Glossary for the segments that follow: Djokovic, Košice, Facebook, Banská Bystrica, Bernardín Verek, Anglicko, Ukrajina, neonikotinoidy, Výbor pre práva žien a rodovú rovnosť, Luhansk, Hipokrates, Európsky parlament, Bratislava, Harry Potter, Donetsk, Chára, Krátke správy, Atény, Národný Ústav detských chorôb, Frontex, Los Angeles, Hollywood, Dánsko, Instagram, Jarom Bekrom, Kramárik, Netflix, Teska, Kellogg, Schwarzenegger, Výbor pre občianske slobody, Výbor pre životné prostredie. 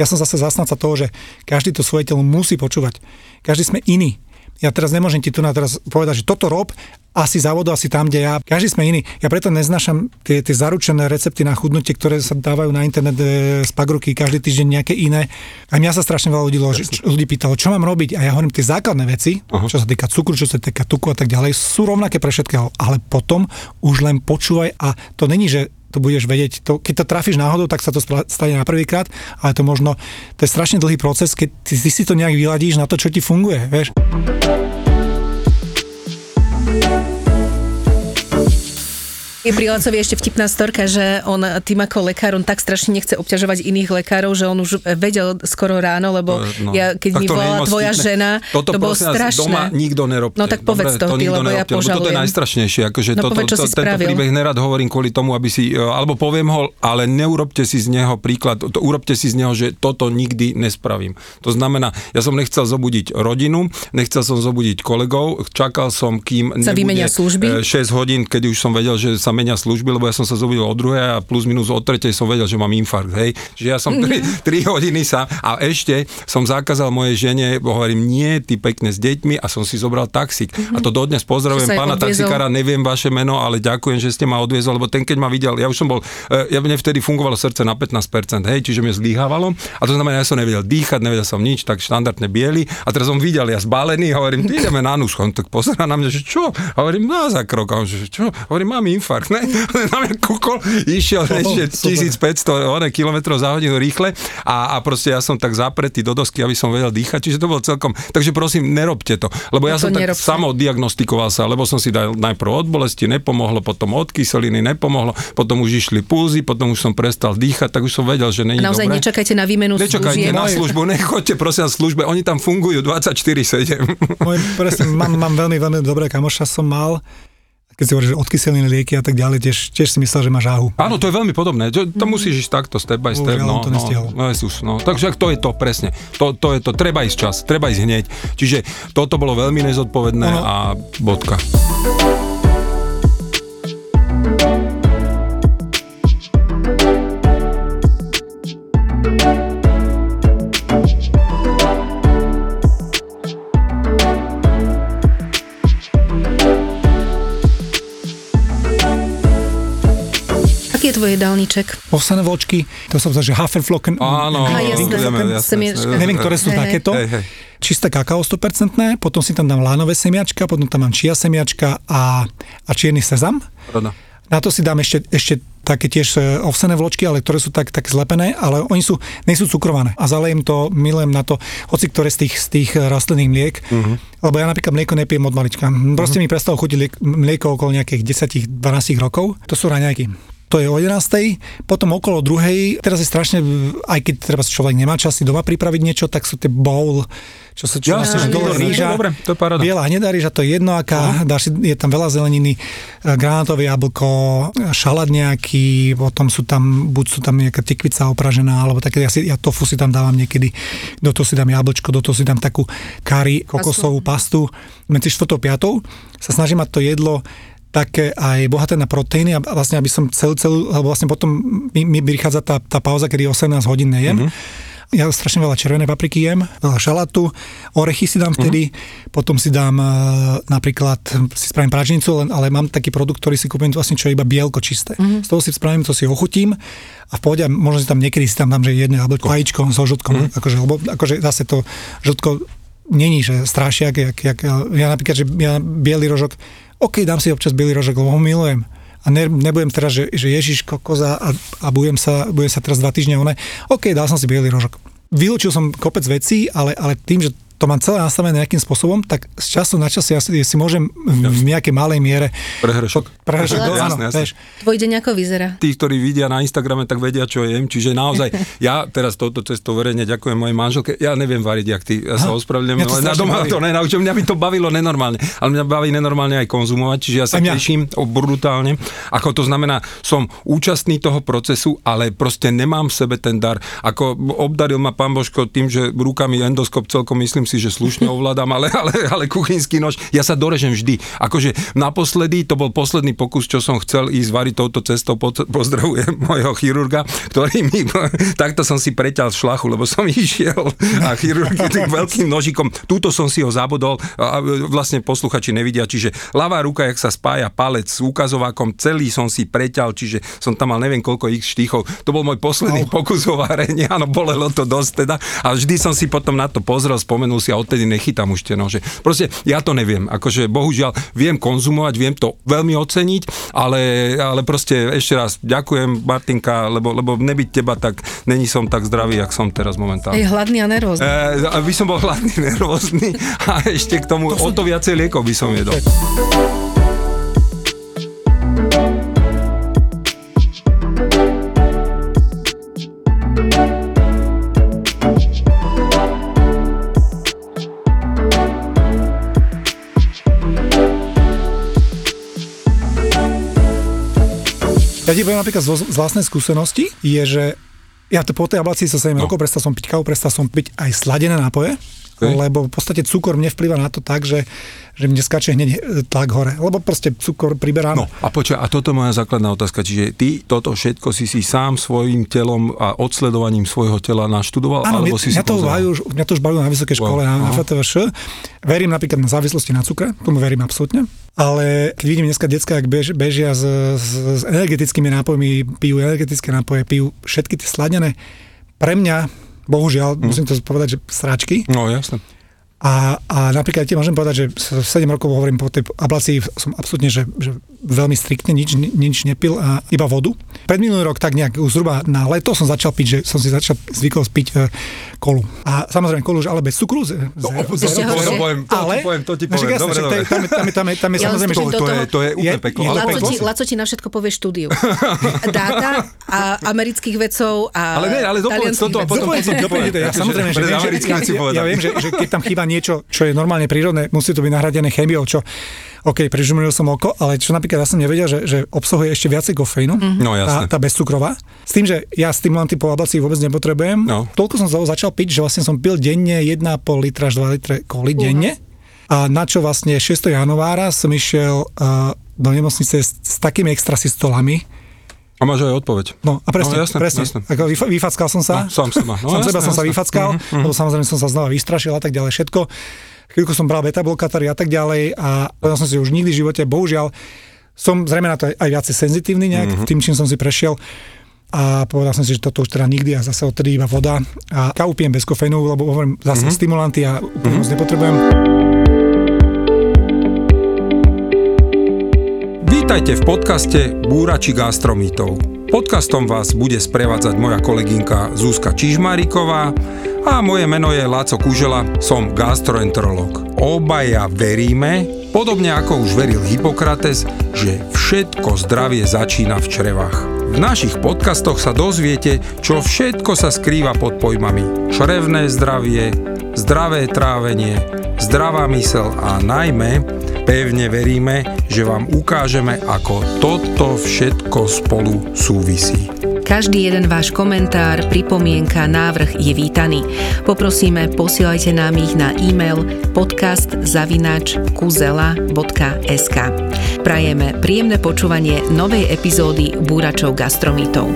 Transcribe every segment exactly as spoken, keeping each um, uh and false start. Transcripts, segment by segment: Ja som zase zastanca toho, že každý to svoje telo musí počúvať. Každý sme iný. Ja teraz nemôžem ti tu na teraz povedať, že toto rob, asi za vodu, asi tam, kde ja. Každý sme iný. Ja preto neznášam tie, tie zaručené recepty na chudnutie, ktoré sa dávajú na internet e, z pagruky každý týždeň nejaké iné. A mňa sa strašne veľa ľudí, ľudí pýtalo, čo mám robiť. A ja hovorím, tie základné veci, uh-huh. čo sa týka cukru, čo sa týka tuku a tak ďalej, sú rovnaké pre všetkého. Ale potom už len počúvaj a to není, že to budeš vedieť, to, keď to trafíš náhodou, tak sa to stane na prvýkrát, ale to možno, to je strašne dlhý proces, keď ty, ty si to nejak vyladíš na to, čo ti funguje, vieš. Je pri Lancovi ešte vtipná storka, že on tým ako lekár, on tak strašne nechce obťažovať iných lekárov, že on už vedel skoro ráno, lebo no, ja, keď mi volala tvoja vtipné. žena, toto to bolo strašné. Doma nikto nerobte. No tak povedz Dobre, to, ty, lebo ja požalujem. Toto je najstrašnejšie, akože no, toto, povedz, to, tento príbeh nerad hovorím kvôli tomu, aby si, alebo poviem ho, ale neurobte si z neho príklad, to, urobte si z neho, že toto nikdy nespravím. To znamená, ja som nechcel zobudiť rodinu, nechcel som zobudiť kolegov, čakal som, kým nebude šesť hodín, keď už som vedel, že sa menia služby, lebo ja som sa zobudil o druhej a plus minus o tretej som vedel, že mám infarkt, hej. Že ja som tri hodiny sa a ešte som zakázal mojej žene, hovorím, nie, ty pekne s deťmi a som si zobral taxík. Mm-hmm. A to dodnes pozdravujem pána taxikára, neviem vaše meno, ale ďakujem, že ste ma odviezol, lebo ten keď ma videl, ja už som bol, ja mne vtedy fungovalo srdce na pätnásť percent, hej, čiže mne zlyhávalo. A to znamená, ja som nevedel dýchať, nevedel som nič, tak štandardne biely. A teraz som videl, ja zbalený, hovorím, ideme na núž, on tak pozerá na mňa, že čo? Hovorím, no za krok, on že čo? Hovorím, mám infarkt. Ne? Len na mňa kúkol, išiel ešte tisícpäťsto kilometrov za hodinu rýchle a, a proste ja som tak zapretý do dosky, aby som vedel dýchať, čiže to bolo celkom, takže prosím, nerobte to, lebo ja to som nerobte. Tak samodiagnostikoval sa, lebo som si dal najprv od bolesti, nepomohlo, potom od kyseliny nepomohlo, potom už išli pulzy, potom už som prestal dýchať, tak už som vedel, že není dobre. Naozaj nečakajte na výmenu služieb. Nečakajte na službu, nechoďte prosím na službe, oni tam fungujú dvadsaťštyri sedem. Môj, presne, mám, mám veľmi, veľmi dobré kamoša som mal, keď si hovoríš, odkyseliny lieky a tak ďalej, tiež, tiež si myslel, že máš áhu. Áno, to je veľmi podobné. To, to musíš ísť takto, step by step. Užiaľ, no, to nestihol. No, no, Jesus, no. Takže to je to, presne. To, to je to, treba ísť čas, treba ísť hneď. Čiže toto bolo veľmi nezodpovedné no. a bodka. Je tvoj jedálniček? Ovsené vločky, to som vzal, že Haferflocken. Áno, neviem, ktoré sú takéto. Čisté kakao sto percent, potom si tam dám lánové semiačka, potom tam mám čia semiačka a, a čierny sezam. Rada. Na to si dám ešte, ešte také tiež ovsené vločky, ale ktoré sú tak, tak zlepené, ale oni sú, nie sú cukrované. A zalejem to, milujem na to, hoci ktoré z tých, z tých rastlinných mliek, uh-huh. lebo ja napríklad mlieko nepijem od malička. Proste uh-huh. mi prestalo chodiť mlieko okolo nejakých desať dvanásť rokov. To sú raňajky. To je o jedenástej, potom okolo druhej, teraz je strašne, aj keď treba človek nemá čas si doma pripraviť niečo, tak sú tie bowl, čo sa čo ja, vlastne dole rýža, biela hnedá rýža, to je jedno aká, dáš si, je tam veľa zeleniny, granátové jablko, šalát nejaký, potom sú tam, buď sú tam nejaká tekvica opražená, alebo také, ja, si, ja tofu si tam dávam niekedy, do toho si dám jablčko, do toho si dám takú kari, kokosovú pastu, medzi štvrtou a piatou sa snažím mať to jedlo také aj bohaté na proteíny a vlastne, aby som celú, celú, alebo vlastne potom mi, mi vychádza tá, tá pauza, kedy osemnásť hodín nejem. Mm-hmm. Ja strašne veľa červenej papriky jem, veľa šalátu, orechy si dám vtedy, mm-hmm. potom si dám napríklad, si spravím prážnicu, len, ale mám taký produkt, ktorý si kúpim vlastne, čo je iba bielko čisté. Mm-hmm. Z toho si spravím, to si ochutím a v pohode, možno si tam niekedy si tam dám, že jedné, alebo vajíčko so žltkom, mm-hmm. akože, lebo, akože zase to žltko není, že strašiak, jak, jak, ja napríklad, že ja bielý rožok, OK, dám si občas bielý rožok, lebo ho milujem. A ne, nebudem teraz, že, že ježiš, kokoza a, a budem, sa, budem sa teraz dva týždne oné. OK, dal som si bielý rožok. Vylúčil som kopec vecí, ale, ale tým, že to mám celé nastavené nejakým spôsobom, tak z času na čas ja si, ja si môžem v nejakej malej miere... Prehrešok. Prehrešok, áno. Tvoj deň ako vyzerá? Tí, ktorí vidia na Instagrame, tak vedia, čo jem. Čiže naozaj, ja teraz touto cestou verejne ďakujem mojej manželke. Ja neviem variť, jak ty. Ja sa ospravedlňujem. Ja na doma to nenaučím. Mňa by to bavilo nenormálne. Ale mňa baví nenormálne aj konzumovať. Čiže ja sa teším brutálne. Ako to znamená, som účastný toho procesu, ale proste nemám v sebe ten dar. Ako obdaril ma pán Božko tým, že rukami endoskop celkom myslím si, že slušne ovládam, ale, ale, ale kuchynský nož, ja sa dorežem vždy. Akože naposledy, to bol posledný pokus, čo som chcel ísť variť touto cestou, pozdravujem mojho chirurga, ktorý mi, takto som si preťal šlachu, lebo som išiel a chirurg tým veľkým nožikom, túto som si ho zabodol, a vlastne posluchači nevidia, čiže ľavá ruka, jak sa spája palec s ukazovákom, celý som si preťal, čiže som tam mal neviem koľko x štíchov, to bol môj posledný oh. pokus o varenie, áno, bolelo to dosť teda, a vždy som si potom na to pozrel, spomenul si a odtedy nechytám už tie nože. Proste ja to neviem, akože bohužiaľ viem konzumovať, viem to veľmi oceniť, ale, ale proste ešte raz ďakujem Martinka, lebo, lebo nebyť teba, tak není som tak zdravý, jak som teraz momentálne. Je hladný a nervózny. E, by som bol hladný, nervózny a ešte k tomu to o to viacej liekov by som jedol. Ja ti poviem napríklad z vlastnej skúsenosti, je, že ja po tej ablácii sa sedem no. rokov prestal som piť kávu, prestal som piť aj sladené nápoje, okay. lebo v podstate cukor mne vplýva na to tak, že, že mne skáče hneď tlak hore, lebo proste cukor priberám. No a počkaj, a toto je moja základná otázka, čiže ty toto všetko si si sám svojím telom a odsledovaním svojho tela naštudoval, áno, alebo mňa, si mňa si to pozeral? Áno, mňa to už bavilo na vysokej škole, wow. na ef té vé š. Verím napríklad na závislosti na cukre, tomu verím absolútne. Ale keď vidím dneska decká, ak bež, bežia s, s, s energetickými nápojmi, pijú energetické nápoje, pijú všetky tie sladené. Pre mňa, bohužiaľ, mm. musím to povedať, že sráčky. No, jasne. A, a napríklad ti môžem povedať, že sedem rokov hovorím po tej ablácii, som absolútne, že, že veľmi striktne nič, nič nepil a iba vodu. Pred minulý rok tak nejak zhruba na leto som začal piť, že som si začal zvykol piť e, kolu. A samozrejme kolu, ale bez cukru. Zero, no, zero, to, zero, to, poviem, to ale, ti poviem, to ti poviem. Dobre, dobre. Tam, tam, tam, tam je ja samozrejme, že to, to je úplne peklo. Laco ti na všetko povie štúdiu. Dáta a amerických vedcov a talianských vedcov. Ja viem, že keď tam chýba niečo, čo je normálne prírodné, musí to byť nahradené chémiou, čo OK, prežumil som oko, ale čo napríklad ja som nevedel, že, že obsahuje ešte viacej kofeínu, mm-hmm. no, tá, tá bezcukrová. S tým, že ja stimulanty po ablácii vôbec nepotrebujem, no. toľko som začal piť, že vlastne som pil denne jeden a pol litra až dva litre koli uh-huh. denne a na čo vlastne šiesteho januára som išiel uh, do nemocnice s, s takými extrasystolami. A máš aj odpoveď. No, a presne, no, jasne, presne. Jasne. Ako vyf- vyfackal som sa. No, sám seba. No, sám jasne, seba jasne, som sa vyfackal, uh-huh, lebo samozrejme som sa znova vystrašil a tak ďalej, všetko. Chvíľku som bral beta-blokátory a tak ďalej a povedal som si, že už nikdy v živote, bohužiaľ, som zrejme na to aj, aj viacej senzitívny nejak, mm-hmm. tým, čím som si prešiel a povedal som si, že toto už teda nikdy a zase odtedy iba voda a kávu pijem bez kofeínu, lebo hovorím, zase mm-hmm. stimulanty a úplne moc mm-hmm. nepotrebujem. Vítajte v podcaste Búrači gastromítov. Podcastom vás bude sprevádzať moja kolegynka Zuzka Čižmaríková a moje meno je Laco Kužela, som gastroenterológ. Obaja veríme, podobne ako už veril Hipokrates, že všetko zdravie začína v črevách. V našich podcastoch sa dozviete, čo všetko sa skrýva pod pojmami črevné zdravie, zdravé trávenie, zdravá myseľ a najmä pevne veríme, že vám ukážeme, ako toto všetko spolu súvisí. Každý jeden váš komentár, pripomienka, návrh je vítaný. Poprosíme, posielajte nám ich na e-mail podcast zavináč kuzela bodka es ká. Prajeme príjemné počúvanie novej epizódy Búračov gastromitov.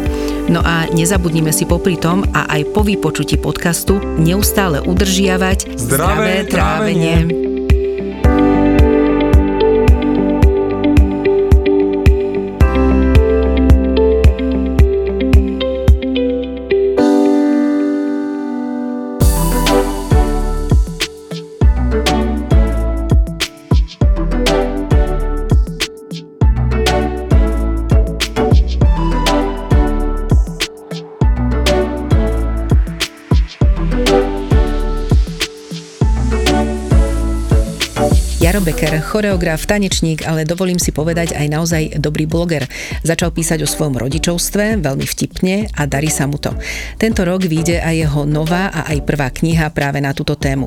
No a nezabudnime si popri tom a aj po vypočutí podcastu neustále udržiavať zdravé, zdravé trávenie. trávenie. Choreograf, tanečník, ale dovolím si povedať aj naozaj dobrý bloger. Začal písať o svojom rodičovstve, veľmi vtipne a darí sa mu to. Tento rok vyjde aj jeho nová a aj prvá kniha práve na túto tému.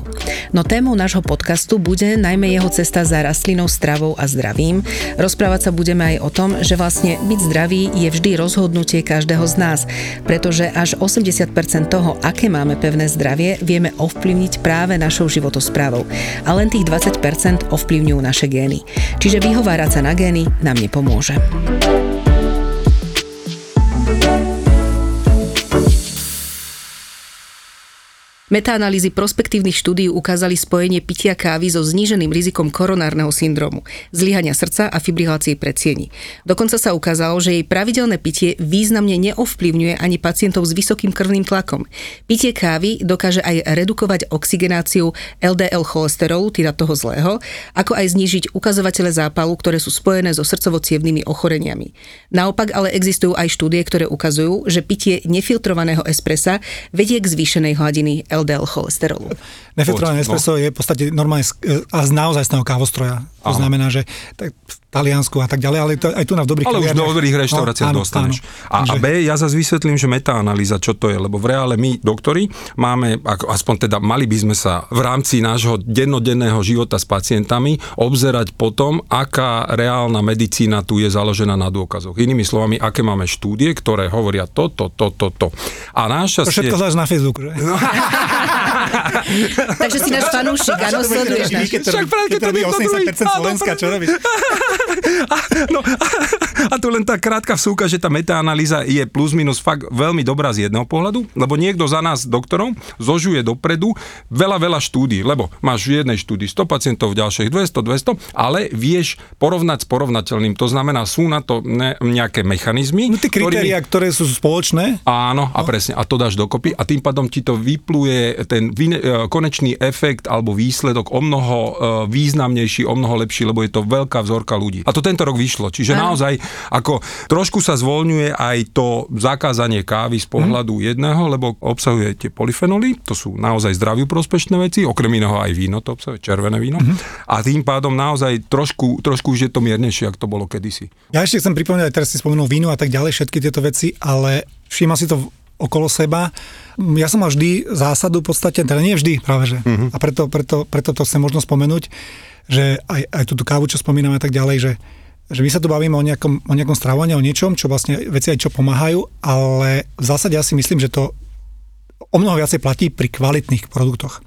No témou nášho podcastu bude najmä jeho cesta za rastlinnou stravou a zdravím. Rozprávať sa budeme aj o tom, že vlastne byť zdravý je vždy rozhodnutie každého z nás, pretože až osemdesiat percent toho, aké máme pevné zdravie, vieme ovplyvniť práve našou životosprávou. A len tých dvadsať percent ovplyvňujú naše gény. Čiže vyhovárať sa na gény nám nepomôže. Metaanalýzy prospektívnych štúdií ukázali spojenie pitia kávy so zníženým rizikom koronárneho syndrómu, zlyhania srdca a fibrilácie predsiení. Dokonca sa ukázalo, že jej pravidelné pitie významne neovplyvňuje ani pacientov s vysokým krvným tlakom. Pitie kávy dokáže aj redukovať oxigenáciu el dé el cholesterolu, teda toho zlého, ako aj znížiť ukazovatele zápalu, ktoré sú spojené so srdcovo-cievnymi ochoreniami. Naopak ale existujú aj štúdie, ktoré ukazujú, že pitie nefiltrovaného espressa vedie k zvýšenej hladine el dé el cholesterolu. Nefiltrované espresso no. je v podstate normálne a z naozajstného kávostroja. To Aha. znamená, že tak v Taliansku a tak ďalej, ale to, aj tu na v dobrých kaviarniach. Ale už v dobrých reštauráciách no, dostaneš. A, a B, ja zase vysvetlím, že metaanalýza, čo to je, lebo v reále my, doktori, máme, ako, aspoň teda mali by sme sa v rámci nášho dennodenného života s pacientami obzerať po tom, aká reálna medicína tu je založená na dôkazoch. Inými slovami, aké máme štúdie, ktoré hovoria to, to, to, to, to. A našťastie... To všetko záleží na Facebooku, že? No. Takže si náš fanúšik, áno, sleduješ náš. Však práve, keď to robí osemdesiat percent Slovenska, čo robíš? A, no, a, a tu len tá krátka vsúka, že tá metaanalýza je plus minus fakt veľmi dobrá z jedného pohľadu, lebo niekto za nás, doktorov, zožuje dopredu veľa, veľa štúdií, lebo máš v jednej štúdii sto pacientov, v ďalších dvesto, dvesto, ale vieš porovnať s porovnateľným, to znamená, sú na to ne, nejaké mechanizmy. No tie kritériá, ktoré sú spoločné. Áno, a presne, a to dáš dokopy a tým pádom ti to vypluje ten konečný efekt alebo výsledok o mnoho významnejší, o mnoho lepší, lebo je to veľká vzorka ľudí. A to tento rok vyšlo. Čiže Aha. naozaj ako trošku sa zvoľňuje aj to zakázanie kávy z pohľadu hmm. jedného, lebo obsahuje tie polyfenoly, to sú naozaj zdraviu prospešné veci, okrem iného aj víno, to obsahuje červené víno. Hmm. A tým pádom naozaj trošku, trošku už je to miernejšie, ako to bolo kedysi. Ja ešte chcem pripomínať, teraz si spomenul víno a tak ďalej, všetky tieto veci, ale všíma si to okolo seba. Ja som mal vždy zásadu v podstate, teda nie vždy práve, že. Uh-huh. A preto, preto, preto to chcem možno spomenúť, že aj, aj túto kávu, čo spomíname a tak ďalej, že, že my sa tu bavíme o nejakom, o nejakom stravovaní, o niečom, čo vlastne veci aj čo pomáhajú, ale v zásade ja si myslím, že to o mnoho viacej platí pri kvalitných produktoch.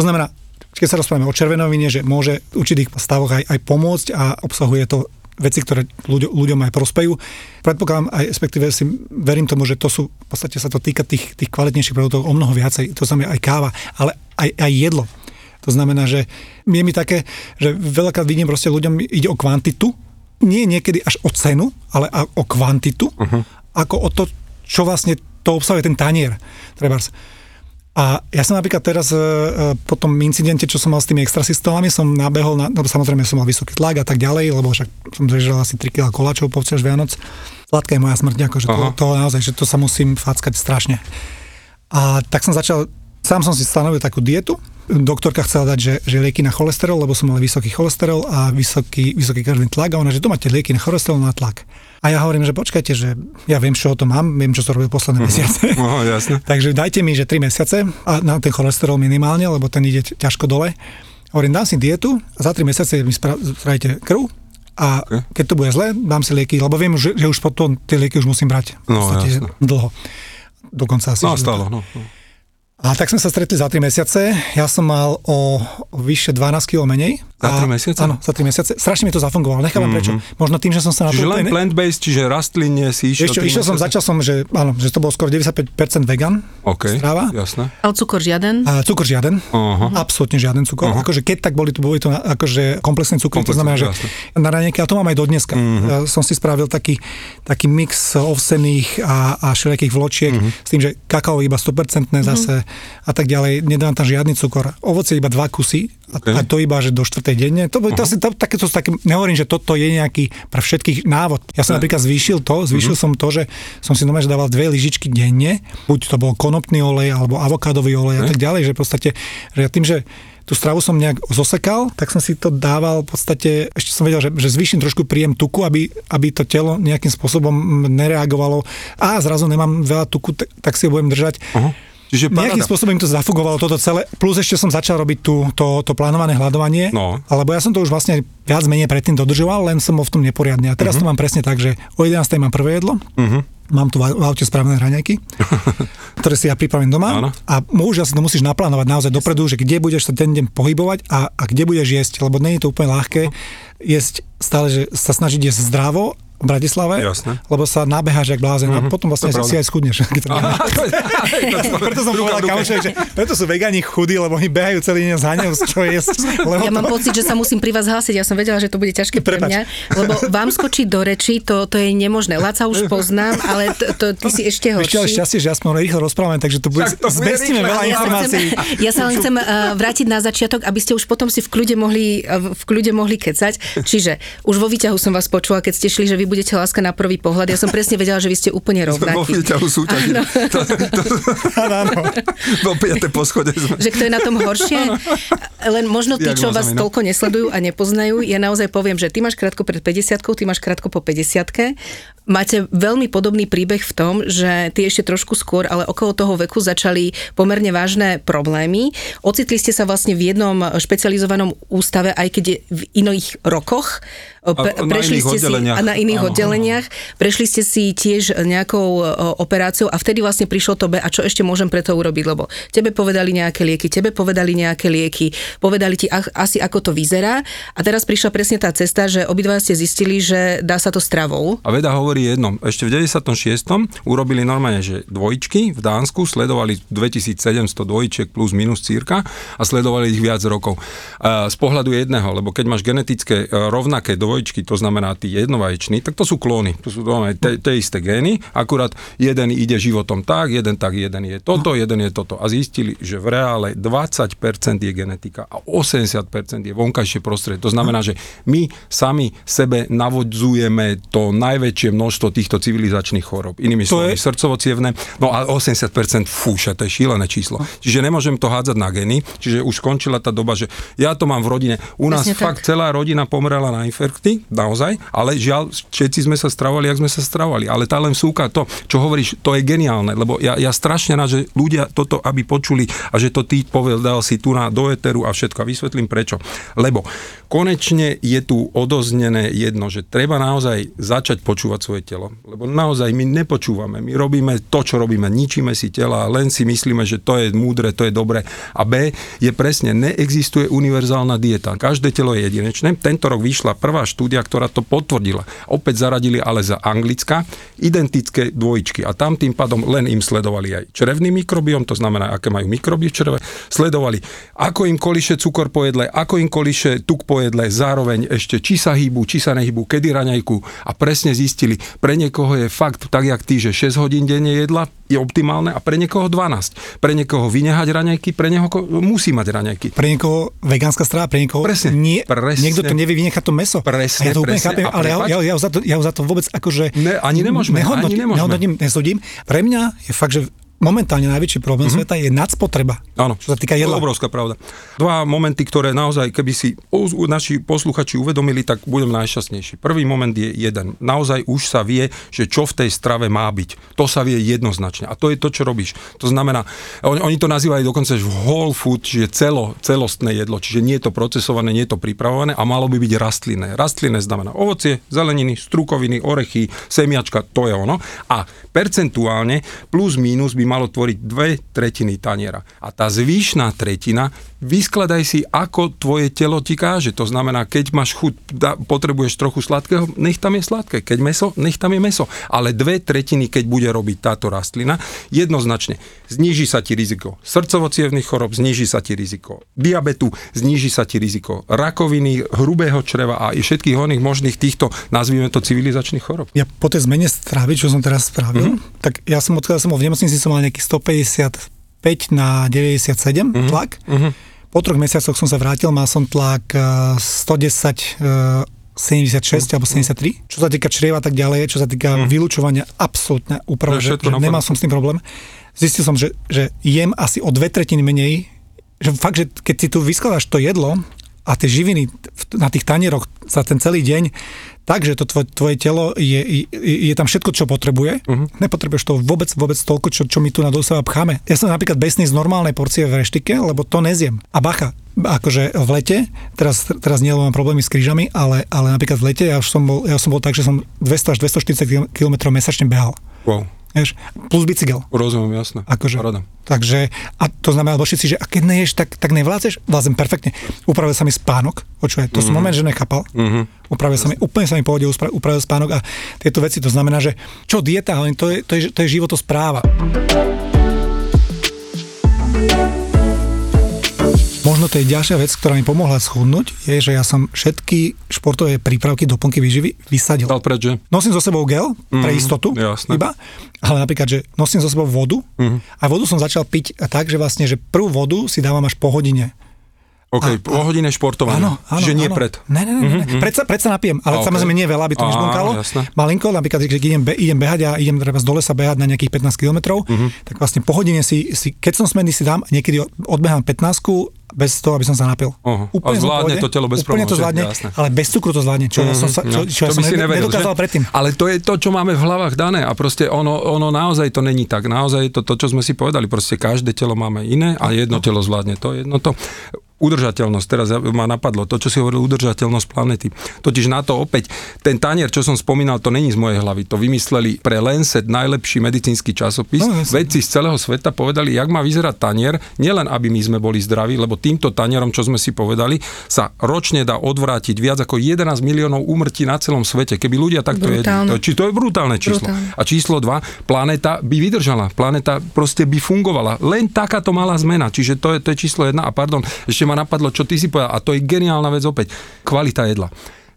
To znamená, keď sa rozprávame o červenom víne, že môže v určitých stavoch aj, aj pomôcť a obsahuje to veci, ktoré ľuďom aj prospejú. Predpokladám aj, respektíve si verím tomu, že to sú, v podstate sa to týka tých, tých kvalitnejších produktov o mnoho viacej, to znamená aj káva, ale aj, aj jedlo. To znamená, že je mi také, že veľakrát vidím, proste ľuďom ide o kvantitu, nie niekedy až o cenu, ale o kvantitu, uh-huh. ako o to, čo vlastne to obsahuje ten tanier. Trebárs. A ja som napríklad teraz po tom incidente, čo som mal s tými extrasystolami, som nabehol, na, no samozrejme som mal vysoký tlak a tak ďalej, lebo však som zrežil asi tri kilá koláčov po včerajšok Vianoc. Sladká je moja smrť, akože to, to naozaj, že to sa musím fackať strašne. A tak som začal, sám som si stanovil takú dietu, doktorka chcela dať, že, že lieky na cholesterol, lebo som mal vysoký cholesterol a vysoký, vysoký krvný tlak a ona, že tu máte lieky na cholesterol, na tlak. A ja hovorím, že počkajte, že ja viem, čo o to mám, viem, čo som robil posledné uh-huh. mesiace. Uh-huh, jasne. Takže dajte mi, že tri mesiace a na ten cholesterol minimálne, lebo ten ide ťažko dole. Hovorím, dám si dietu a za tri mesiace mi spra- spravíte krv a okay. keď to bude zle, dám si lieky, lebo viem, že, že už potom tie lieky už musím brať. No, jasne. Dlho. Dokonca asi. No, stále, no. no. A tak sme sa stretli za tri mesiace. Ja som mal o vyše dvanásť kilogramov menej. Za tri mesiace? Áno, za tri mesiace. Strašne mi to zafungovalo. Nechávam mm-hmm. prečo. Možno tým, že som sa na to... Čiže len plant-based, čiže rastline si išiel... Ešte išiel som, začal som, že áno, že to bolo skoro deväťdesiatpäť percent vegan. OK, stráva. Jasné. Ale cukor žiaden? A, cukor žiaden. Uh-huh. Absolútne žiaden cukor. Uh-huh. Akože keď tak boli to, boli to akože komplexný cukor. Komplexný, to znamená, že jasné. Na raňajky, ale to mám aj do dneska. Uh-huh. Ja som si spravil taký, taký mix ovsených a, a šelijakých vločiek uh-huh. s tým, že kakao iba sto percent zase. Uh-huh. a tak ďalej, nedám tam žiadny cukor. Ovoce iba dva kusy a, okay. a to iba, že do štvrtej denne. To, to, to, také, to, také, nehovorím, že toto je nejaký pre všetkých návod. Ja som ne. napríklad zvýšil to, zvýšil mm-hmm. som to, že som si normálne dával dve lyžičky denne, buď to bol konopný olej, alebo avokádový olej ne. a tak ďalej, že v podstate, že tým, že tú stravu som nejak zosekal, tak som si to dával v podstate, ešte som vedel, že, že zvýšim trošku príjem tuku, aby, aby to telo nejakým spôsobom nereagovalo a zrazu nemám veľa tuku, tak si ho budem držať. Uh-huh. Čiže nejakým spôsobom im to zafugovalo toto celé. Plus ešte som začal robiť tú, to, to plánované hľadovanie, no. Alebo ja som to už vlastne viac menej predtým dodržoval, len som ho v tom neporiadne. A teraz uh-huh. to mám presne tak, že o jedenástej mám prvé jedlo, uh-huh. mám tu v aute správne hraňajky, ktoré si ja pripravím doma. Áno. A už si to musíš naplánovať naozaj dopredu, že kde budeš sa ten deň pohybovať a, a kde budeš jesť, lebo nie je to úplne ľahké jesť stále, že sa snažiť jesť zdravo v Bratislave, jasne. Lebo sa nabeháš jak blázen mm-hmm. a potom vlastne si aj schudneš. Preto som povedal kamošovi, že preto sú vegani chudí, lebo oni behajú celý deň zháňajú, čo jesť. Ja to... mám pocit, že sa musím pri vás hlásiť, ja som vedela, že to bude ťažké pre mňa, lebo vám skočiť do rečí, to, to je nemožné. Laca už poznám, ale to, to, ty si ešte horší. Ešte ale šťastie, že ja som rýchlo rozprávame, takže to bude, zbestíme veľa informácií. Ja sa len chcem vrátiť na začiatok, aby ste už potom si v kľude mohli v kľude mohli kecať. Čiže už vo výťahu som vás počula, keď ste šli, že budete láska na prvý pohľad. Ja som presne vedela, že vy ste úplne rovnakí. Vo výťahu súťaži. Áno. To, to, áno. Vo piate poschode sme. Že kto je na tom horšie? Len možno tí, čo vás no. toľko nesledujú a nepoznajú, ja naozaj poviem, že ty máš krátko pred päťdesiatkou, ty máš krátko po päťdesiatke. Máte veľmi podobný príbeh v tom, že ty ešte trošku skôr, ale okolo toho veku začali pomerne vážne problémy. Ocitli ste sa vlastne v jednom špecializovanom ústave, aj keď je v iných rokoch. Pre, a, prešli ste si a na iných áno, oddeleniach. Áno. Prešli ste si tiež nejakou operáciou a vtedy vlastne prišlo tobe, a čo ešte môžem pre to urobiť, lebo tebe povedali nejaké lieky, tebe povedali nejaké lieky, povedali ti ach, asi ako to vyzerá a teraz prišla presne tá cesta, že obidva ste zistili, že dá sa to stravou. A veda hovorí jedno, ešte v deväťdesiatom šiestom urobili normálne, že dvojčky v Dánsku sledovali dvetisícsedemsto dvojčiek plus minus cirka a sledovali ich viac rokov. Z pohľadu jedného, lebo keď máš genetické rovnaké dvojčky, dvojčky, to znamená tí jednovaječný, tak to sú klóny, to sú te, te isté gény, akurát jeden ide životom tak, jeden tak, jeden je toto, jeden je toto. A zistili, že v reále dvadsať percent je genetika a osemdesiat percent je vonkajšie prostredie. To znamená, že my sami sebe navodzujeme to najväčšie množstvo týchto civilizačných chorób. Inými slovami je... srdcovo-cievne, no a osemdesiat percent fúša, to je šílené číslo. Čiže nemôžem to hádzať na gény, čiže už skončila tá doba, že ja to mám v rodine. U nás Jasne fakt tak. Celá rodina pomrela na infarkt. Naozaj, ale žiaľ, všetci sme sa stravovali, jak sme sa stravovali, ale tá len súka, to, čo hovoríš, to je geniálne, lebo ja, ja strašne rád, že ľudia toto, aby počuli a že to ty povedal si tu na do eteru a všetko, a vysvetlím prečo, lebo konečne je tu odoznené jedno, že treba naozaj začať počúvať svoje telo, lebo naozaj my nepočúvame, my robíme to, čo robíme, ničíme si tela, len si myslíme, že to je múdre, to je dobré a B je presne, neexistuje univerzálna dieta, každé telo je jedinečné, tento rok vyšla prvá štúdia, ktorá to potvrdila. Opäť zaradili ale za Anglicka identické dvojčky a tam tým pádom len im sledovali aj črevný mikrobióm, to znamená, aké majú mikroby v čreve, sledovali, ako im kolíše cukor po jedle, ako im kolíše tuk po jedle, zároveň ešte či sa hýbu, či sa nehýbu, kedy raňajku a presne zistili, pre niekoho je fakt tak, jak ty, že šesť hodín denne jedla je optimálne a pre niekoho dvanásť. Pre niekoho vynehať raňajky, pre niekoho musí mať raňajky. Pre niekoho vegánska strava, pre niekoho presne, nie, presne. Niekto to nevie vynechať to mäso. Presne, ja to úplne chápem, ale ja, ja, ja, za to, ja za to vôbec akože... Ne, ani nemôžeme, ani nemôžeme. Nesúdim. Pre mňa je fakt, že momentálne najväčší problém mm-hmm. sveta je nadspotreba. Áno, čo sa týka jedla. To je obrovská pravda. Dva momenty, ktoré naozaj, keby si naši posluchači uvedomili, tak budem najšťastnejší. Prvý moment je jeden. Naozaj už sa vie, že čo v tej strave má byť. To sa vie jednoznačne. A to je to, čo robíš. To znamená, on, oni to nazývajú dokonca že whole food, čiže celo, celostné jedlo. Čiže nie je to procesované, nie je to pripravované a malo by byť rastlinné. Rastlinné znamená ovocie, zeleniny, strukoviny, orechy, semiačka, to je ono. A percentuálne plus mínus by malo tvoriť dve tretiny taniera. A tá zvyšná tretina, vyskladaj si, ako tvoje telo ti káže. To znamená, keď máš chuť, potrebuješ trochu sladkého, nech tam je sladké. Keď meso, nech tam je meso. Ale dve tretiny, keď bude robiť táto rastlina, jednoznačne zníži sa ti riziko srdcovo-cievnych chorób, zníži sa ti riziko diabetu, zníži sa ti riziko rakoviny, hrubého čreva a i všetkých oných možných týchto, nazvime to, civilizačných chorób. Ja po tej zmene stravy, čo som teraz spravil, mm-hmm. tak ja som odkiaľ som ho v nemocnici som nejaký stopäťdesiatpäť na deväťdesiatsedem mm-hmm. tlak. Mm-hmm. Po troch mesiacoch som sa vrátil, mal som tlak stodesať sedemdesiatšesť alebo sedemdesiattri. Čo sa týka črieva tak ďalej, čo sa týka mm. vylučovania, absolútne úprava, že, že nemal som s tým problém. Zistil som, že, že jem asi o dve tretiny menej. Že fakt, že keď si tu vyskladáš to jedlo a tie živiny na tých tanieroch za ten celý deň, takže to tvoje, tvoje telo je, je, je tam všetko, čo potrebuje. Uh-huh. Nepotrebuješ to vôbec, vôbec toľko, čo, čo my tu na doseba pcháme. Ja som napríklad besný z normálnej porcie v reštike, lebo to nezjem. A bacha, akože v lete, teraz, teraz nie mám problémy s krížami, ale, ale napríklad v lete ja som bol, ja som bol tak, že som dvesto až dvestoštyridsať kilometrov mesačne behal. Wow. Vieš, plus bicykel. Rozumiem, jasné. Akože, takže, a to znamená, lebo všetci, že a keď neješ, tak, tak nevládzeš? Vládzem perfektne. Upravil sa mi spánok, počúvaj, to mm-hmm. som moment, že nechápal. Mm-hmm. Upravil sa mi, úplne sa mi pohodil, upravil spánok a tieto veci, to znamená, že čo dieta, ale to je, to je, to je životospráva. Možno to je ďalšia vec, ktorá mi pomohla schudnúť, je, že ja som všetky športové prípravky, doplnky výživy vysadil. Dal preč, že? Nosím so sebou gel, mm-hmm, pre istotu, jasne, iba, ale napríklad, že nosím so sebou vodu, mm-hmm, a vodu som začal piť tak, že vlastne, že prvú vodu si dávam až po hodine. OK, a, po hodine športovania, čiže nie áno. pred. Ne, ne, ne, mm-hmm, ne. Predsa, predsa napijem, ale okay, samozrejme nie veľa, aby to nešbunkalo. Malinko, napríklad, keď idem, be, idem behať a ja idem z dolesa behať na nejakých pätnásť kilometrov, mm-hmm, tak vlastne po hodine si, si, keď som smerný, si dám, niekedy odbehám pätnásť bez toho, aby som sa napil. Uh-huh. Úplne a zvládne to telo bez problémov. Úplne to zvládne, ale bez cukru to zvládne, čo, uh-huh, ja som, sa, čo, čo ja som ne, nevedel, nedokázal že? Predtým. Ale to je to, čo máme v hlavách dané a proste ono, ono naozaj to není tak. Naozaj to, to, čo sme si povedali, proste každé telo máme iné a jedno telo zvládne to, jedno to. Udržateľnosť, teraz ma napadlo, to, čo si hovoril, udržateľnosť planety. Totiž na to opäť, ten tanier, čo som spomínal, to není z mojej hlavy. To vymysleli pre Lancet, najlepší medicínsky časopis. No, vedci z celého sveta povedali, jak má vyzerať tanier, nielen aby my sme boli zdraví, lebo týmto tanierom, čo sme si povedali, sa ročne dá odvrátiť viac ako jedenásť miliónov úmrtí na celom svete. Keby ľudia takto jedli, to, či to je brutálne číslo. Brutálne. A číslo dva, planéta by vydržala, planéta proste by fungovala. Len takáto malá zmena, čiže to je, to je číslo jedna a pardon, ešte ma napadlo, čo ty si povedal, a to je geniálna vec opäť, kvalita jedla.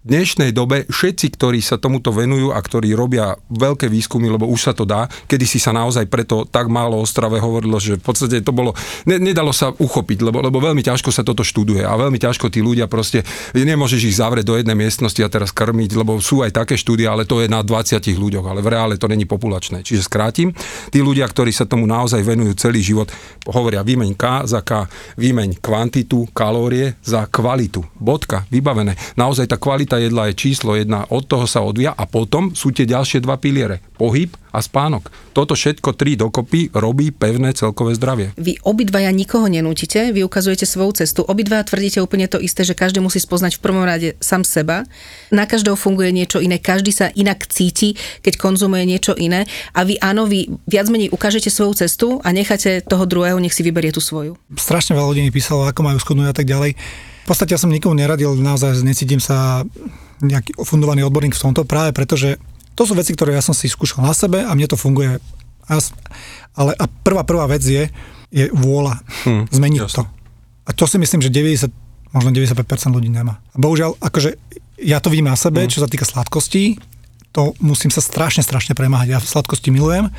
V dnešnej dobe všetci, ktorí sa tomuto venujú a ktorí robia veľké výskumy, lebo už sa to dá, kedysi sa naozaj preto tak málo o strave hovorilo, že v podstate to bolo, ne, nedalo sa uchopiť, lebo, lebo veľmi ťažko sa toto študuje a veľmi ťažko tí ľudia proste, nemôžeš ich zavrieť do jednej miestnosti a teraz krmiť, lebo sú aj také štúdie, ale to je na dvadsiatich ľuďoch, ale v reále to není populačné. Čiže skrátim, tí ľudia, ktorí sa tomu naozaj venujú celý život, hovoria vymeň K za K, vymeň kvantitu, kalórie za kvalitu. Bodka, vybavené. Naozaj tá kvalita jedla je číslo jedna, od toho sa odvíja a potom sú tie ďalšie dva piliere. Pohyb a spánok. Toto všetko tri dokopy robí pevné celkové zdravie. Vy obidvaja nikoho nenútite, vy ukazujete svoju cestu. Obidvaja tvrdíte úplne to isté, že každý musí spoznať v prvom rade sám seba. Na každého funguje niečo iné, každý sa inak cíti, keď konzumuje niečo iné. A vy áno, vy viac menej ukážete svoju cestu a necháte toho druhého, nech si vyberie tú svoju. Strašne veľa ľudí mi písalo, ako majú schudnúť a tak ďalej. V podstate ja som nikomu neradil, naozaj necítim sa nejaký fundovaný odborník v tomto, práve preto, že to sú veci, ktoré ja som si skúšal na sebe a mne to funguje. Ale a prvá, prvá vec je, je vôľa. Hmm, Zmeniť jasne. To. A to si myslím, že deväťdesiat, možno deväťdesiatpäť percent ľudí nemá. Bohužiaľ, akože ja to vidím na sebe, hmm. čo sa týka sladkostí, to musím sa strašne, strašne premáhať. Ja sladkosti milujem.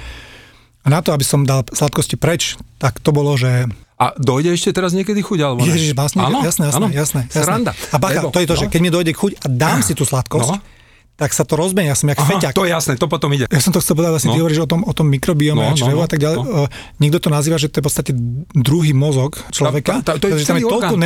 A na to, aby som dal sladkosti preč, tak to bolo, že... A dojde ešte teraz niekedy chuť, alebo ne? Ježiš, vlastne, jasné, jasné, jasné. Sranda. A bacha, Lebo, to je to, no? že keď mi dojde chuť a dám Aha. si tú sladkosť, no? tak sa to rozmenia, ja som jak Aha, feťak. To je jasné, to potom ide. Ja som to chcel povedať, vlastne no? ty hovoríš o tom, o tom mikrobiome, no, črevo no, no, a tak ďalej. No. Niekto to nazýva, že to je v podstate druhý mozog človeka. Ta, ta, ta, to je tam je toľko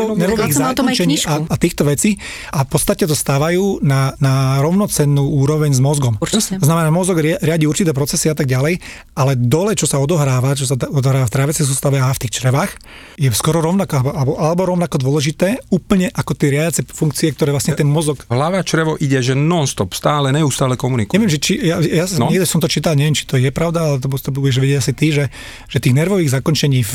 nervových zaklúčení a týchto vecí a v podstate to stávajú na, na rovnocennú úroveň s mozgom. Určite. To znamená, mozog riadi určité procesy a tak ďalej, ale dole, čo sa odohráva, čo sa odohráva v tráviacej sústave a v tých črevách, je skoro rovnako, alebo, alebo rovnako dôležité, úplne ako tie riadiace funkcie, ktoré vlastne ten mozog. Hlava, črevo ide, že non-stop, stále, neustále komunikuje. Neviem, že či, ja, ja no. niekde som to čítal, neviem, či to je pravda, ale to budeš vedieť asi ty, že, že tých nervových zakončení v,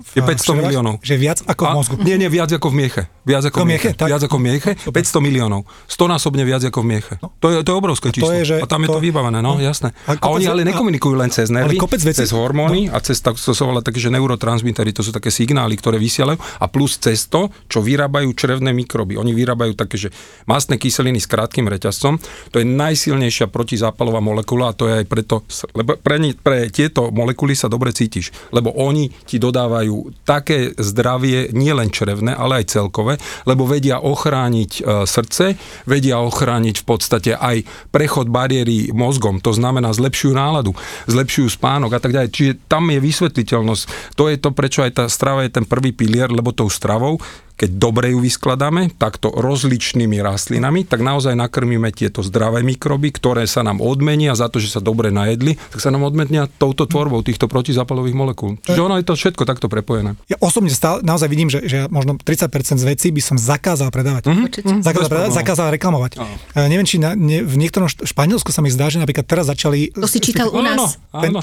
v je päťsto v šervách, miliónov. Že viac ako a, v mozgu. Nie, nie, viac ako v mieche. Viac ako v mieche, mieche viac ako v mieche, päťsto miliónov. Stonásobne viac ako v mieche. No. To, je, to je obrovské číslo. Je, a tam to, je to vybavené, no, no. jasné. A, a oni ale nekomunikujú len cez nervy, cez hormóny no. a cez, tak to sú volá také, že neurotransmitery, to sú také signály, ktoré vysielajú a plus cez to, čo vyrábajú črevné mikroby. Oni vyrábajú také, že mastné kyseliny s krátkym reťazcom. To je najsilnejšia protizápalová molekula a to je aj preto, lebo pre, ne, pre tieto molekuly sa dobre cítiš, lebo oni ti dodávajú také zdravie nielen črevné, ale aj celkové, lebo vedia ochrániť e, srdce, vedia ochrániť v podstate aj prechod bariéry mozgom, to znamená zlepšujú náladu, zlepšujú spánok a tak ďalej. Čiže tam je vysvetliteľnosť. To je to, prečo aj tá strava je ten prvý pilier, lebo tou stravou keď dobre ju vyskladáme takto rozličnými rastlinami, tak naozaj nakrmíme tieto zdravé mikroby, ktoré sa nám odmenia za to, že sa dobre najedli, tak sa nám odmenia touto tvorbou týchto protizápalových molekúl. Čiže ono je to všetko takto prepojené. Ja osobne stále naozaj vidím, že, že možno tridsať percent z vecí by som zakázal predávať. Mm-hmm. Zakázal predávať, zakázal reklamovať. Uh, neviem, či na, ne, v niektorom Španielsku sa mi zdá, že napríklad teraz začali... To si čítal u nás. Áno, áno.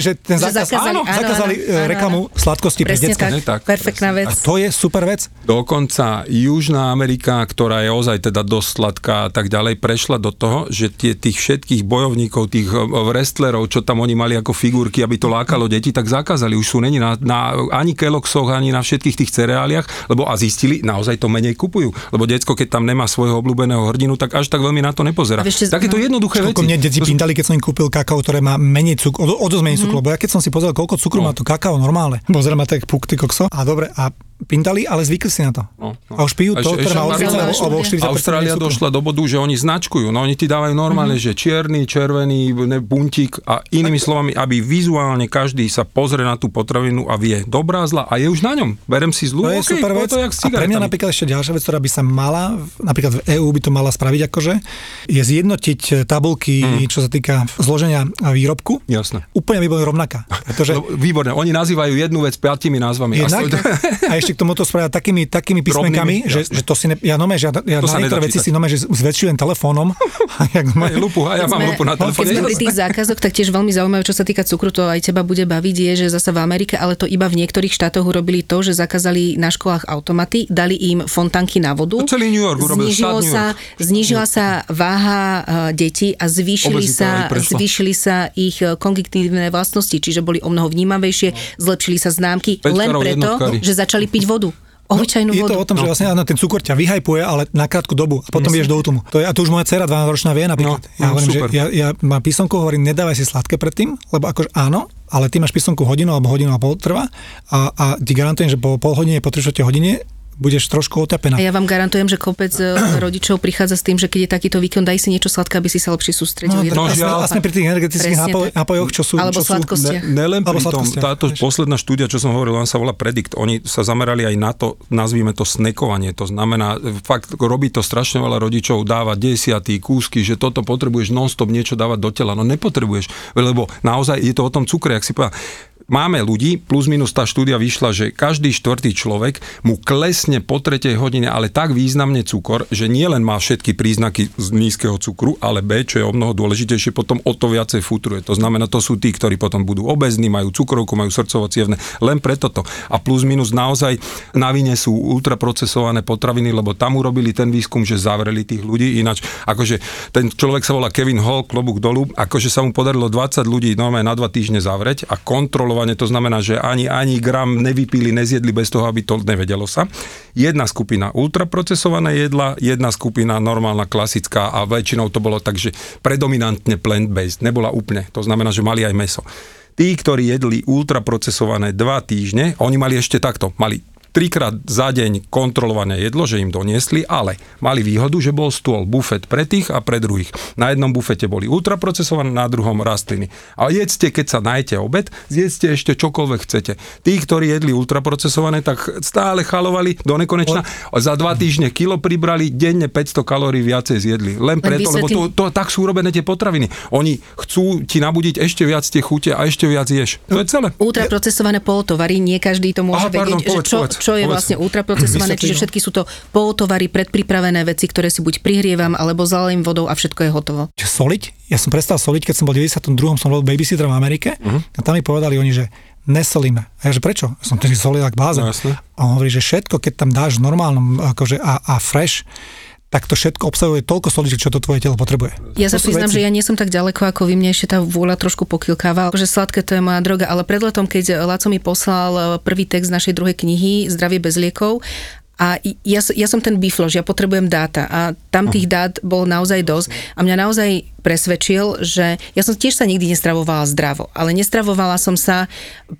Že zakázali reklamu sladkosti pre detská. Perfektná vec. Je super vec. Dokonca Južná Amerika, ktorá je ozaj teda dosť sladká a tak ďalej, prešla do toho, že tie, tých všetkých bojovníkov, tých wrestlerov, čo tam oni mali ako figurky, aby to lákalo deti, tak zakázali. Už sú není na, na ani Kelloggsoch, ani na všetkých tých cereáliach, lebo a zistili, naozaj to menej kupujú. Lebo decko, keď tam nemá svojho obľúbeného hrdinu, tak až tak veľmi na to nepozerá. Takéto no, jednoduché veci. Mne deti pýtali, keď som im kúpil kakao, ktoré má menej cukru, o, o dosť menej mm. cukru, lebo ja keď som si pozrel, koľko cukru no. má to kakao normálne. Pozerám na tak puk, ty kokso. A dobre, a pindali, ale zvykli si na to. No, no. A už pijú to, ktoré má otridsať, obo, obo štyridsať. Austrália došla do bodu, že oni značkujú. No oni ti dávajú normálne, mm-hmm. že čierny, červený, ne, buntík a inými tak. Slovami, aby vizuálne každý sa pozrie na tú potravinu a vie dobrá, zla a je už na ňom. Berem si zlú, okej, okay, to je jak s cigaretami. A pre mňa napríklad ešte ďalšia vec, ktorá by sa mala, napríklad v E Ú by to mala spraviť akože, je zjednotiť tabulky, mm. čo sa týka zloženia výrobku. Jasné. Úplne by boli rovnaká. Pretože... No, výborné, oni nazývajú jednu vec piatimi názvami. K tomuto spravia takými, takými písmenkami, že, že to si ne, ja nome, že ja, ja na niektoré veci si nome, že zväčšujem telefónom. Ja, no, hey, lupu, a ja mám lupu na telefóne. Keď sme pri tých zákazoch, tak tiež veľmi zaujímavé, čo sa týka cukru, to aj teba bude baviť, je, že zasa v Amerike, ale to iba v niektorých štátoch urobili to, že zakázali na školách automaty, dali im fontánky na vodu. To celý New York urobil, štát New York. Znížila sa váha detí a zvýšili sa, zvýšili sa ich kognitívne vlastnosti, čiže boli omnoho vnímavejšie, zlepšili sa známky, len preto, že začali piť vodu. Obyčajnú no, vodu. Je to o tom, že vlastne áno, ten cukor ťa vyhajpuje, ale na krátku dobu a potom ideš do útumu. To je, a to už moja dcéra dvanásťročná vie napríklad. No, ja no, hovorím, super. Že ja, ja mám písomku, hovorím, nedávaj si sladké predtým, lebo akože áno, ale ty máš písomku hodinu alebo hodinu a pol trvá a, a ti garantujem, že po pol hodine, po tričote hodine budeš trošku otapená. A ja vám garantujem, že kopec rodičov prichádza s tým, že keď je takýto výkon, daj si niečo sladké, aby si sa lepšie sústredil. No, vlastne pri tých energetických nápoj, nápojoch, čo sú... Alebo sladkostiach. Ne, nelen pri tom, táto Veš? posledná štúdia, čo som hovoril, ona sa volá Predict. Oni sa zamerali aj na to, nazvíme to snackovanie. To znamená, fakt robí to strašne veľa rodičov, dáva desiatý kúsky, že toto potrebuješ non-stop niečo dávať do tela. No nepotrebuješ, lebo naozaj je to o tom cukre, jak si povedal. Máme ľudí, plus minus tá štúdia vyšla, že každý štvrtý človek mu klesne po tretej hodine, ale tak významne cukor, že nie len má všetky príznaky z nízkeho cukru, ale B, čo je o mnoho dôležitejšie, potom o to viacej futruje. To znamená, to sú tí, ktorí potom budú obezní, majú cukrovku, majú srdcovo-cievne, len preto to. A plus minus naozaj na vine sú ultraprocesované potraviny, lebo tam urobili ten výskum, že zavreli tých ľudí, ináč akože ten človek sa volá Kevin Hall, klobúk dolu, akože sa mu podarilo dvadsať ľudí normálne na dva týždne zavrieť a kontrolovať. To znamená, že ani, ani gram nevypili, nezjedli bez toho, aby to nevedelo sa. Jedna skupina ultraprocesované jedla, jedna skupina normálna, klasická a väčšinou to bolo tak, že predominantne plant-based, nebola úplne. To znamená, že mali aj mäso. Tí, ktorí jedli ultraprocesované dva týždne, oni mali ešte takto, mali trikrát za deň kontrolované jedlo, že im doniesli, ale mali výhodu, že bol stôl, bufet pre tých a pre druhých. Na jednom bufete boli ultraprocesované, na druhom rastliny. A jedzte, keď sa najete obed, jedzte ešte čokoľvek chcete. Tí, ktorí jedli ultraprocesované, tak stále chalovali do nekonečna. Za dva týždne kilo pribrali, denne päťsto kalórií viacej zjedli. Len preto, lebo to, to tak sú urobené tie potraviny. Oni chcú ti nabudiť ešte viac tie chute a ešte viac ješ. To je celé. Ultraprocesované polotovary, nie každý to môže Aha, pardon, vedieť, povedz, čo, čo je vlastne ultraprocesované, čiže všetky sú to polotovary, predpripravené veci, ktoré si buď prihrievam, alebo zalejím vodou a všetko je hotovo. Soliť? Ja som prestal soliť, keď som bol v deväťdesiatom druhom, som bol babysitter v Amerike mm-hmm. a tam mi povedali oni, že nesolíme. A ja, že prečo? Ja som tedy solil ak blázen. No, a on hovorí, že všetko, keď tam dáš v normálnom akože a, a fresh, tak to všetko obsahuje toľko solí, čo to tvoje telo potrebuje. Ja sa priznám, že ja nie som tak ďaleko ako vy, mne ešte tá vôľa trošku pokilkáva, že sladké to je moja droga, ale pred letom, keď Laco mi poslal prvý text našej druhej knihy Zdravie bez liekov, a ja, ja som ten biflož, ja potrebujem dáta a tam tých dát bol naozaj dosť a mňa naozaj presvedčil, že ja som tiež sa nikdy nestravovala zdravo, ale nestravovala som sa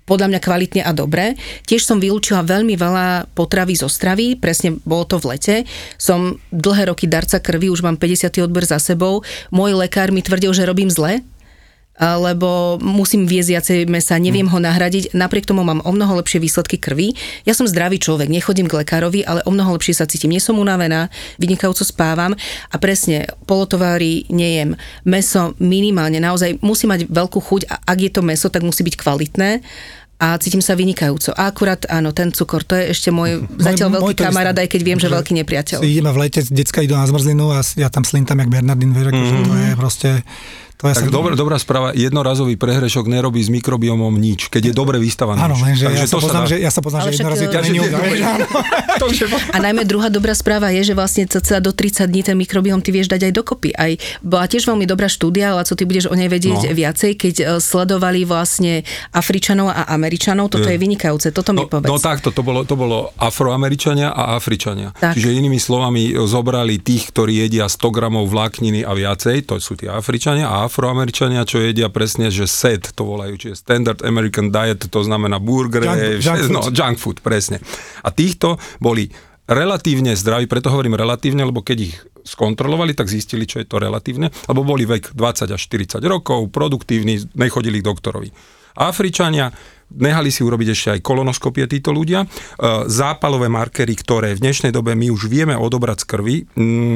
podľa mňa kvalitne a dobre. Tiež som vylúčila veľmi veľa potravy zo stravy, presne bolo to v lete. Som dlhé roky darca krvi, už mám päťdesiaty odber za sebou. Môj lekár mi tvrdil, že robím zle. lebo musím viesť viacej mäsa, neviem ho nahradiť. Napriek tomu mám o mnoho lepšie výsledky krvi. Ja som zdravý človek, nechodím k lekárovi, ale o mnoho lepšie sa cítim. Nie som unavená, vynikajúco spávam a presne polotovary nejem. Mäso minimálne, naozaj musí mať veľkú chuť a ak je to mäso, tak musí byť kvalitné. A cítim sa vynikajúco. A akurát, áno, ten cukor, to je ešte môj zatiaľ môj, veľký môj kamarát, aj keď viem, že, že veľký nepriateľ. Ideme v lete, decka idú na zmrzlinu a ja tam slintam jak Bernardín Verek, mm. že to je proste... To ja tak dobrá, dobrá správa, jednorazový prehrešok nerobí s mikrobiomom nič, keď je dobre vystavaný. Áno, lenže ja sa poznám, dá... že, ja sa poznám, že jednorazový to není ukážem. A najmä druhá dobrá správa je, že vlastne cca do tridsať dní ten mikrobiom ty vieš dať aj dokopy. Aj, bola tiež veľmi dobrá štúdia, ale co ty budeš o nej vedieť no. viacej, keď sledovali vlastne Afričanov a Američanov. Američanov, toto je vynikajúce, toto mi no, povedz. No takto, to bolo, to bolo Afroameričania a Afričania. Tak. Čiže inými slovami zobrali tých, ktorí jedia sto gramov vlákniny a viacej, to sú tie Afričania a Afroameričania, čo jedia presne, že es a dé, to volajú, čiže Standard American Diet, to znamená burger, junk, junk, no, junk food, presne. A týchto boli relatívne zdraví, preto hovorím relatívne, lebo keď ich skontrolovali, tak zistili, čo je to relatívne, lebo boli vek dvadsať až štyridsať rokov, produktívni, nechodili k doktorovi. Afričania nehali si urobiť ešte aj kolonoskopie títo ľudia. Zápalové markery, ktoré v dnešnej dobe my už vieme odobrať z krvi.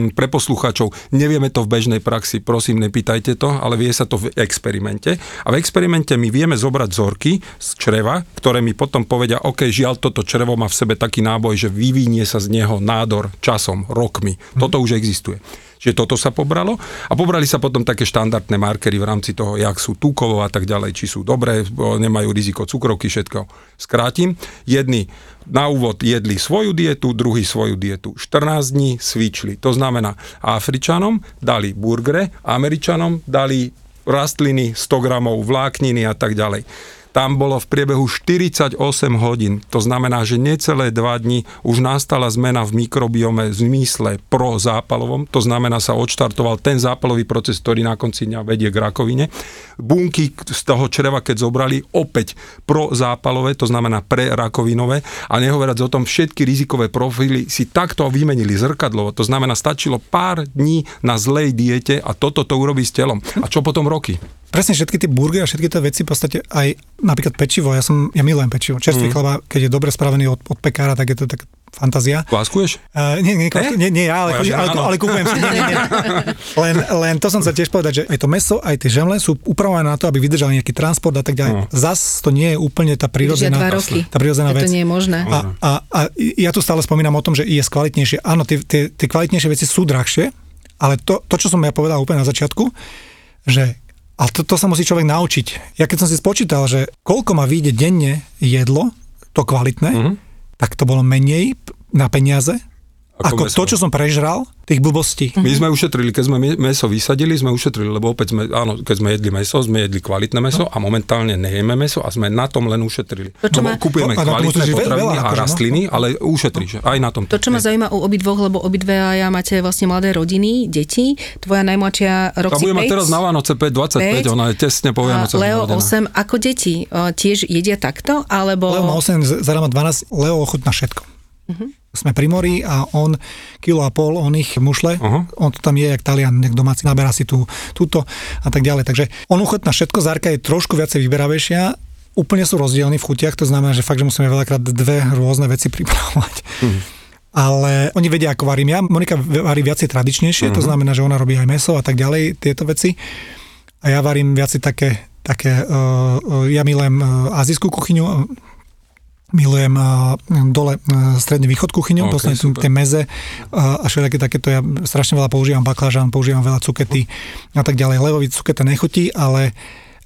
Pre poslucháčov nevieme to v bežnej praxi, prosím, nepýtajte to, ale vie sa to v experimente. A v experimente my vieme zobrať vzorky z čreva, ktoré mi potom povedia, OK, žiaľ, toto črevo má v sebe taký náboj, že vyvinie sa z neho nádor časom, rokmi. Toto už existuje. Čiže toto sa pobralo a pobrali sa potom také štandardné markery v rámci toho, jak sú tukovo a tak ďalej, či sú dobré, nemajú riziko cukrovky, všetko. Skrátim, jedni na úvod jedli svoju dietu, druhý svoju dietu. štrnásť dní svičli. To znamená, Afričanom dali burgere, Američanom dali rastliny, sto gramov vlákniny a tak ďalej. Tam bolo v priebehu štyridsaťosem hodín. To znamená, že necelé dva dni už nastala zmena v mikrobiome v zmysle prozápalovom. To znamená, sa odštartoval ten zápalový proces, ktorý na konci dňa vedie k rakovine. Bunky z toho čreva, keď zobrali, opäť prozápalové, to znamená prerakovinové. A nehovoriac o tom, všetky rizikové profily si takto vymenili zrkadlovo. To znamená, stačilo pár dní na zlej diete a toto to urobí s telom. A čo potom roky? Presne všetky tie burgery a všetky tie veci v podstate aj napríklad pečivo, ja som ja milujem pečivo. Čerstvý mm. chleba, keď je dobre spravený od, od pekára, tak je to tak fantázia. Kváskuješ? Uh, nie, nie, kvásku, eh? nie, nie, ja, ale, ale, ale, ale kúpujem si. Nie, nie, nie. Len, len to som sa tiež povedať, že aj to mäso, aj tie žemle sú upravované na to, aby vydržali nejaký transport a tak ďalej. No. Zas to nie je úplne tá prírodzená tá prírodzená vec. To nie je možné. A, a, a ja tu stále spomínam o tom, že je kvalitnejšie. Áno, tie, tie, tie kvalitnejšie veci sú drahšie, ale to, to, čo som ja povedal úplne na začiatku, že a to, to sa musí človek naučiť. Ja keď som si spočítal, že koľko ma vyjde denne jedlo, to kvalitné, mm-hmm. tak to bolo menej na peniaze, ako, ako to, čo som prežral, tých blbostí. My sme ušetrili, keď sme mäso vysadili, sme ušetrili, lebo opäť sme, áno, keď sme jedli mäso, sme jedli kvalitné mäso no. a momentálne nejeme mäso a sme na tom len ušetrili. To, ma... Kúpime to, kvalitné potraviny veľa, a rastliny, no? Ale ušetríš aj na tom. To, čo ma zajíma u obidvoch, lebo obidve a ja máte vlastne mladé rodiny, deti, tvoja najmladšia Roxy päť. Tá bude mať teraz na Vánoce päť dvadsaťpäť, ona je tesne po Vianoce. Leo osem, ako deti tiež jedia takto, alebo... Leo má osem, Zara má dvanásť, Leo ochutná všetko. Uh-huh. Sme pri mori a on kilo a pol, on ich mušle, uh-huh. on to tam je jak Talian, nejak domáci, naberá si tú, túto a tak ďalej. Takže on ochotná všetko, Zárka je trošku viacej vyberavejšia, úplne sú rozdielni v chutiach, to znamená, že fakt, že musíme veľakrát dve rôzne veci pripravovať. Uh-huh. Ale oni vedia, ako varím ja. Monika varí viacej tradičnejšie, uh-huh. to znamená, že ona robí aj mäso a tak ďalej, tieto veci. A ja varím viacej také, také uh, uh, ja milujem uh, azijskú kuchyňu, milujem uh, dole uh, stredný východ kuchyňu, okay, posledne sú tie meze uh, a všetky takéto, ja strašne veľa používam baklážan, používam veľa cukety a tak ďalej. Levovi cuketa nechutí, ale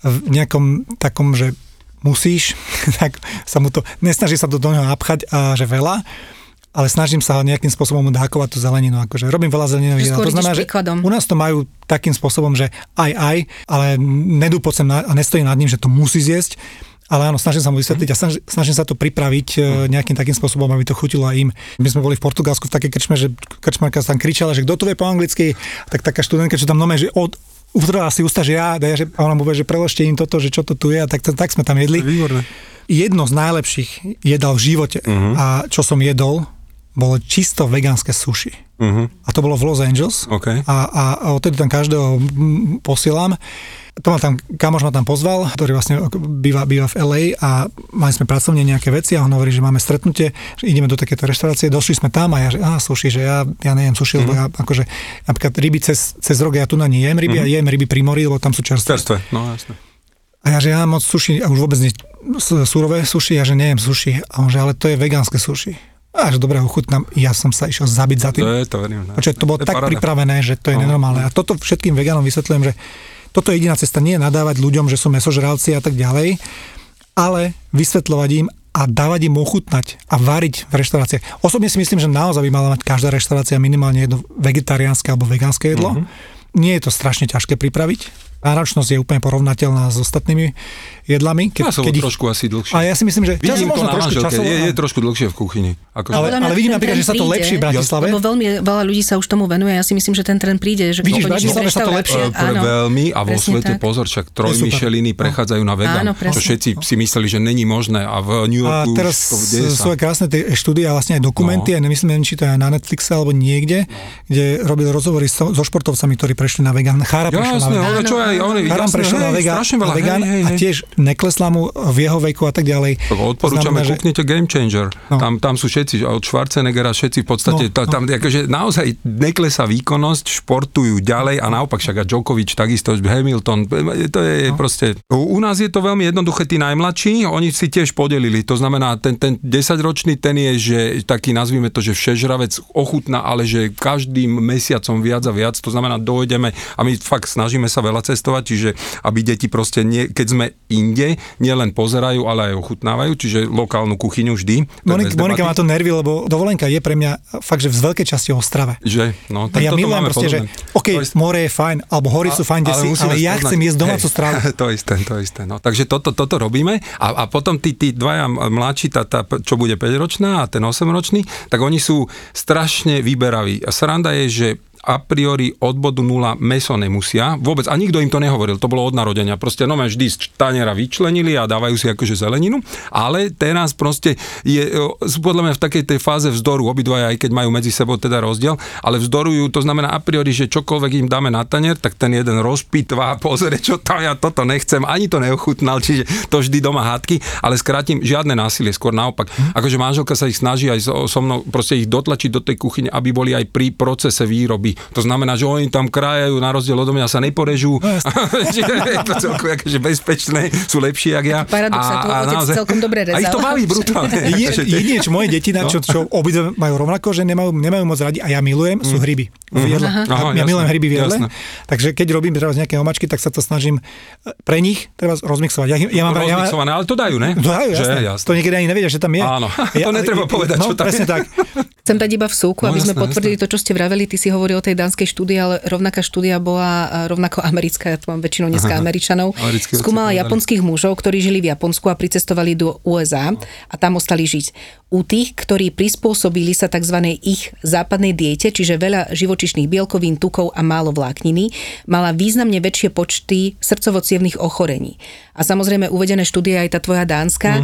v nejakom takom, že musíš, tak sa mu to, nesnaží sa to do neho napchať a že veľa, ale snažím sa nejakým spôsobom dákovať tú zeleninu, akože robím veľa zeleninových. To znamená, že u nás to majú takým spôsobom, že aj, aj, ale nedú pocem a nestojím nad ním, že to musí zjesť. Ale áno, snažím sa mu vysvetliť a snaž, snažím sa to pripraviť nejakým takým spôsobom, aby to chutilo aj im. My sme boli v Portugalsku v takej krčme, že krčmarka tam kričala, že kto to vie po anglicky, tak taká študentka, čo tam nome, že od uvrala si ústa, že ja, ja že, ona mu povie, že preložte im toto, že čo to tu je a tak, tak sme tam jedli. Výborné. Jedno z najlepších jedal v živote uh-huh. a čo som jedol bolo čisto vegánske sushi. Uh-huh. A to bolo v Los Angeles. Okay. A, a, a odtedy tam každého posielam. To ma tam, kamoš ma tam pozval, ktorý vlastne býva, býva v el ej a mali sme pracovne nejaké veci a on hovorí, že máme stretnutie, že ideme do takéto reštaurácie, došli sme tam a ja, že á, sushi, že ja, ja nejem sushi, lebo mm-hmm. ja akože, napríklad ryby cez, cez rok, ja tu na nie jem ryby mm-hmm. a jem ryby pri mori, lebo tam sú čerstvé. Čerstvé, no jasne. A ja, že ja moc sushi, a už vôbec nie surové sushi, ja, že nejem sushi. A on, že ale to je vegánske sushi. A že dobre, ochutnám, ja som sa išiel zabiť za tým. To je, to verím. Ne? Počuť, to bolo to tak paráda. Pripravené, že to je no, nenormálne. A toto všetkým vegánom vysvetľujem, že toto je jediná cesta, nie je nadávať ľuďom, že sú mäsožralci a tak ďalej, ale vysvetľovať im a dávať im ochutnať a variť v reštauráciách. Osobne si myslím, že naozaj by mala mať každá reštaurácia minimálne jedno vegetariánske alebo vegánske jedlo. Mm-hmm. Nie je to strašne ťažké pripraviť. Náročnosť je úplne porovnateľná s ostatnými jedlami. Ke, ja som ich... trošku asi dlhšie. A ja si myslím, že čas možno trošku časov. Je, je trošku dlhšie v kuchyni. Ako ale, ale vidím napríklad, že sa to lepšie v Bratislave. Lebo veľmi veľa ľudí sa už tomu venuje. Ja si myslím, že ten trend príde. Že vidíš, v Bratislave sa to lepšie. Pre veľmi a vo svete, pozor, však troj Micheliny prechádzajú na vegan. Áno, presne. Čo všetci si mysleli, že není možné. A v New Yorku... A teraz sú krásne tie štúdie a vlastne aj dokumenty. Ja nemyslím, či to je na Netflixe alebo niekde, kde robil rozhovory so športovcami, ktorí prešli na vegan. Chára prešla na vegan. Karam prešiel na vegan a tiež neklesla mu v jeho veku a tak ďalej. Odporúčame, že... kúknite Game Changer. No. Tam, tam sú všetci, od Schwarzeneggera všetci v podstate, no, tam no. akože naozaj neklesá výkonnosť, športujú ďalej a naopak však a Djokovic takisto, Hamilton, to je no. proste... U nás je to veľmi jednoduché, tí najmladší, oni si tiež podelili, to znamená ten, ten desaťročný, ten je, že taký nazvime to, že všežravec ochutná, ale že každým mesiacom viac a viac, to znamená dojdeme a my fakt snažíme sa veľa cestovať, čiže aby deti proste, nie, keď sme inde, nielen pozerajú, ale aj ochutnávajú, čiže lokálnu kuchyňu vždy. Monika, Monika má to nervy, lebo dovolenka je pre mňa fakt, že v veľkej časti o Ostrave. Že? No, tak ja milujem proste, že okej, okay, more je fajn, alebo hory a, sú fajn, kde ale si, ale ja spoznať. Chcem jesť domácu stravu. To isté, to isté. No. Takže toto, toto robíme a, a potom tí, tí dvaja mladší, tá, tá, čo bude päťročná a ten osemročný, tak oni sú strašne vyberaví. A sranda je, že a priori od bodu nula mäso nemusia. Vôbec, a nikto im to nehovoril, to bolo od narodenia. Proste no vždy z taniera vyčlenili a dávajú si akože zeleninu, ale teraz proste je, podľa mňa v takej tej fáze vzdoru, obidvaja, aj keď majú medzi sebou teda rozdiel, ale vzdorujú, to znamená a priori, že čokoľvek im dáme na tanier, tak ten jeden rozpitvá, pozrie, čo tam ja toto nechcem, ani to neochutnal, čiže to vždy doma hádky, ale skrátim, žiadne násilie, skôr naopak. Akože manželka sa ich snaží aj so mnou, proste ich dotlačiť do tej kuchyne, aby boli aj pri procese výroby. To znamená, že oni tam krájajú, na rozdiel odo mňa sa neporežú. No, je to celkom akože bezpečné, sú lepšie jak ja. Paradox, a, a otec naozaj, celkom dobre rezal. A ich to baví brutálne. Je, jedine, čo moje deti, na čo, čo obidve majú rovnako, že nemajú, nemajú moc radi, a ja milujem, mm. sú hryby. Uh-huh. Aha, ja jasné, milujem hryby v jedle. Jasné. Takže keď robím teraz nejaké omačky, tak sa to snažím pre nich treba rozmixovať. Ja, ja mám, rozmixované, ja mám, ale to dajú, ne? Dajú, jasné. Že, jasné. To niekedy ani nevedia, že tam je. Áno, ja, to netreba povedať, no, čo tam je. Tak. Chcem dať iba v súku, no, aby jasné, sme potvrdili jasné. to, čo ste vraveli. Ty si hovoril o tej dánskej štúdii, ale rovnaká štúdia bola rovnako americká, ja tu mám väčšinou dneska aha, Američanov. Skúmala japonských mužov, ktorí žili v Japonsku a pricestovali do ú es á a tam ostali žiť. U tých, ktorí prispôsobili sa tzv. Ich západnej diete, čiže veľa živočíšnych bielkovín, tukov a málo vlákniny, mala významne väčšie počty srdcovo-cievnych ochorení. A samozrejme uvedené štúdie aj tá tvoja dánska, mm.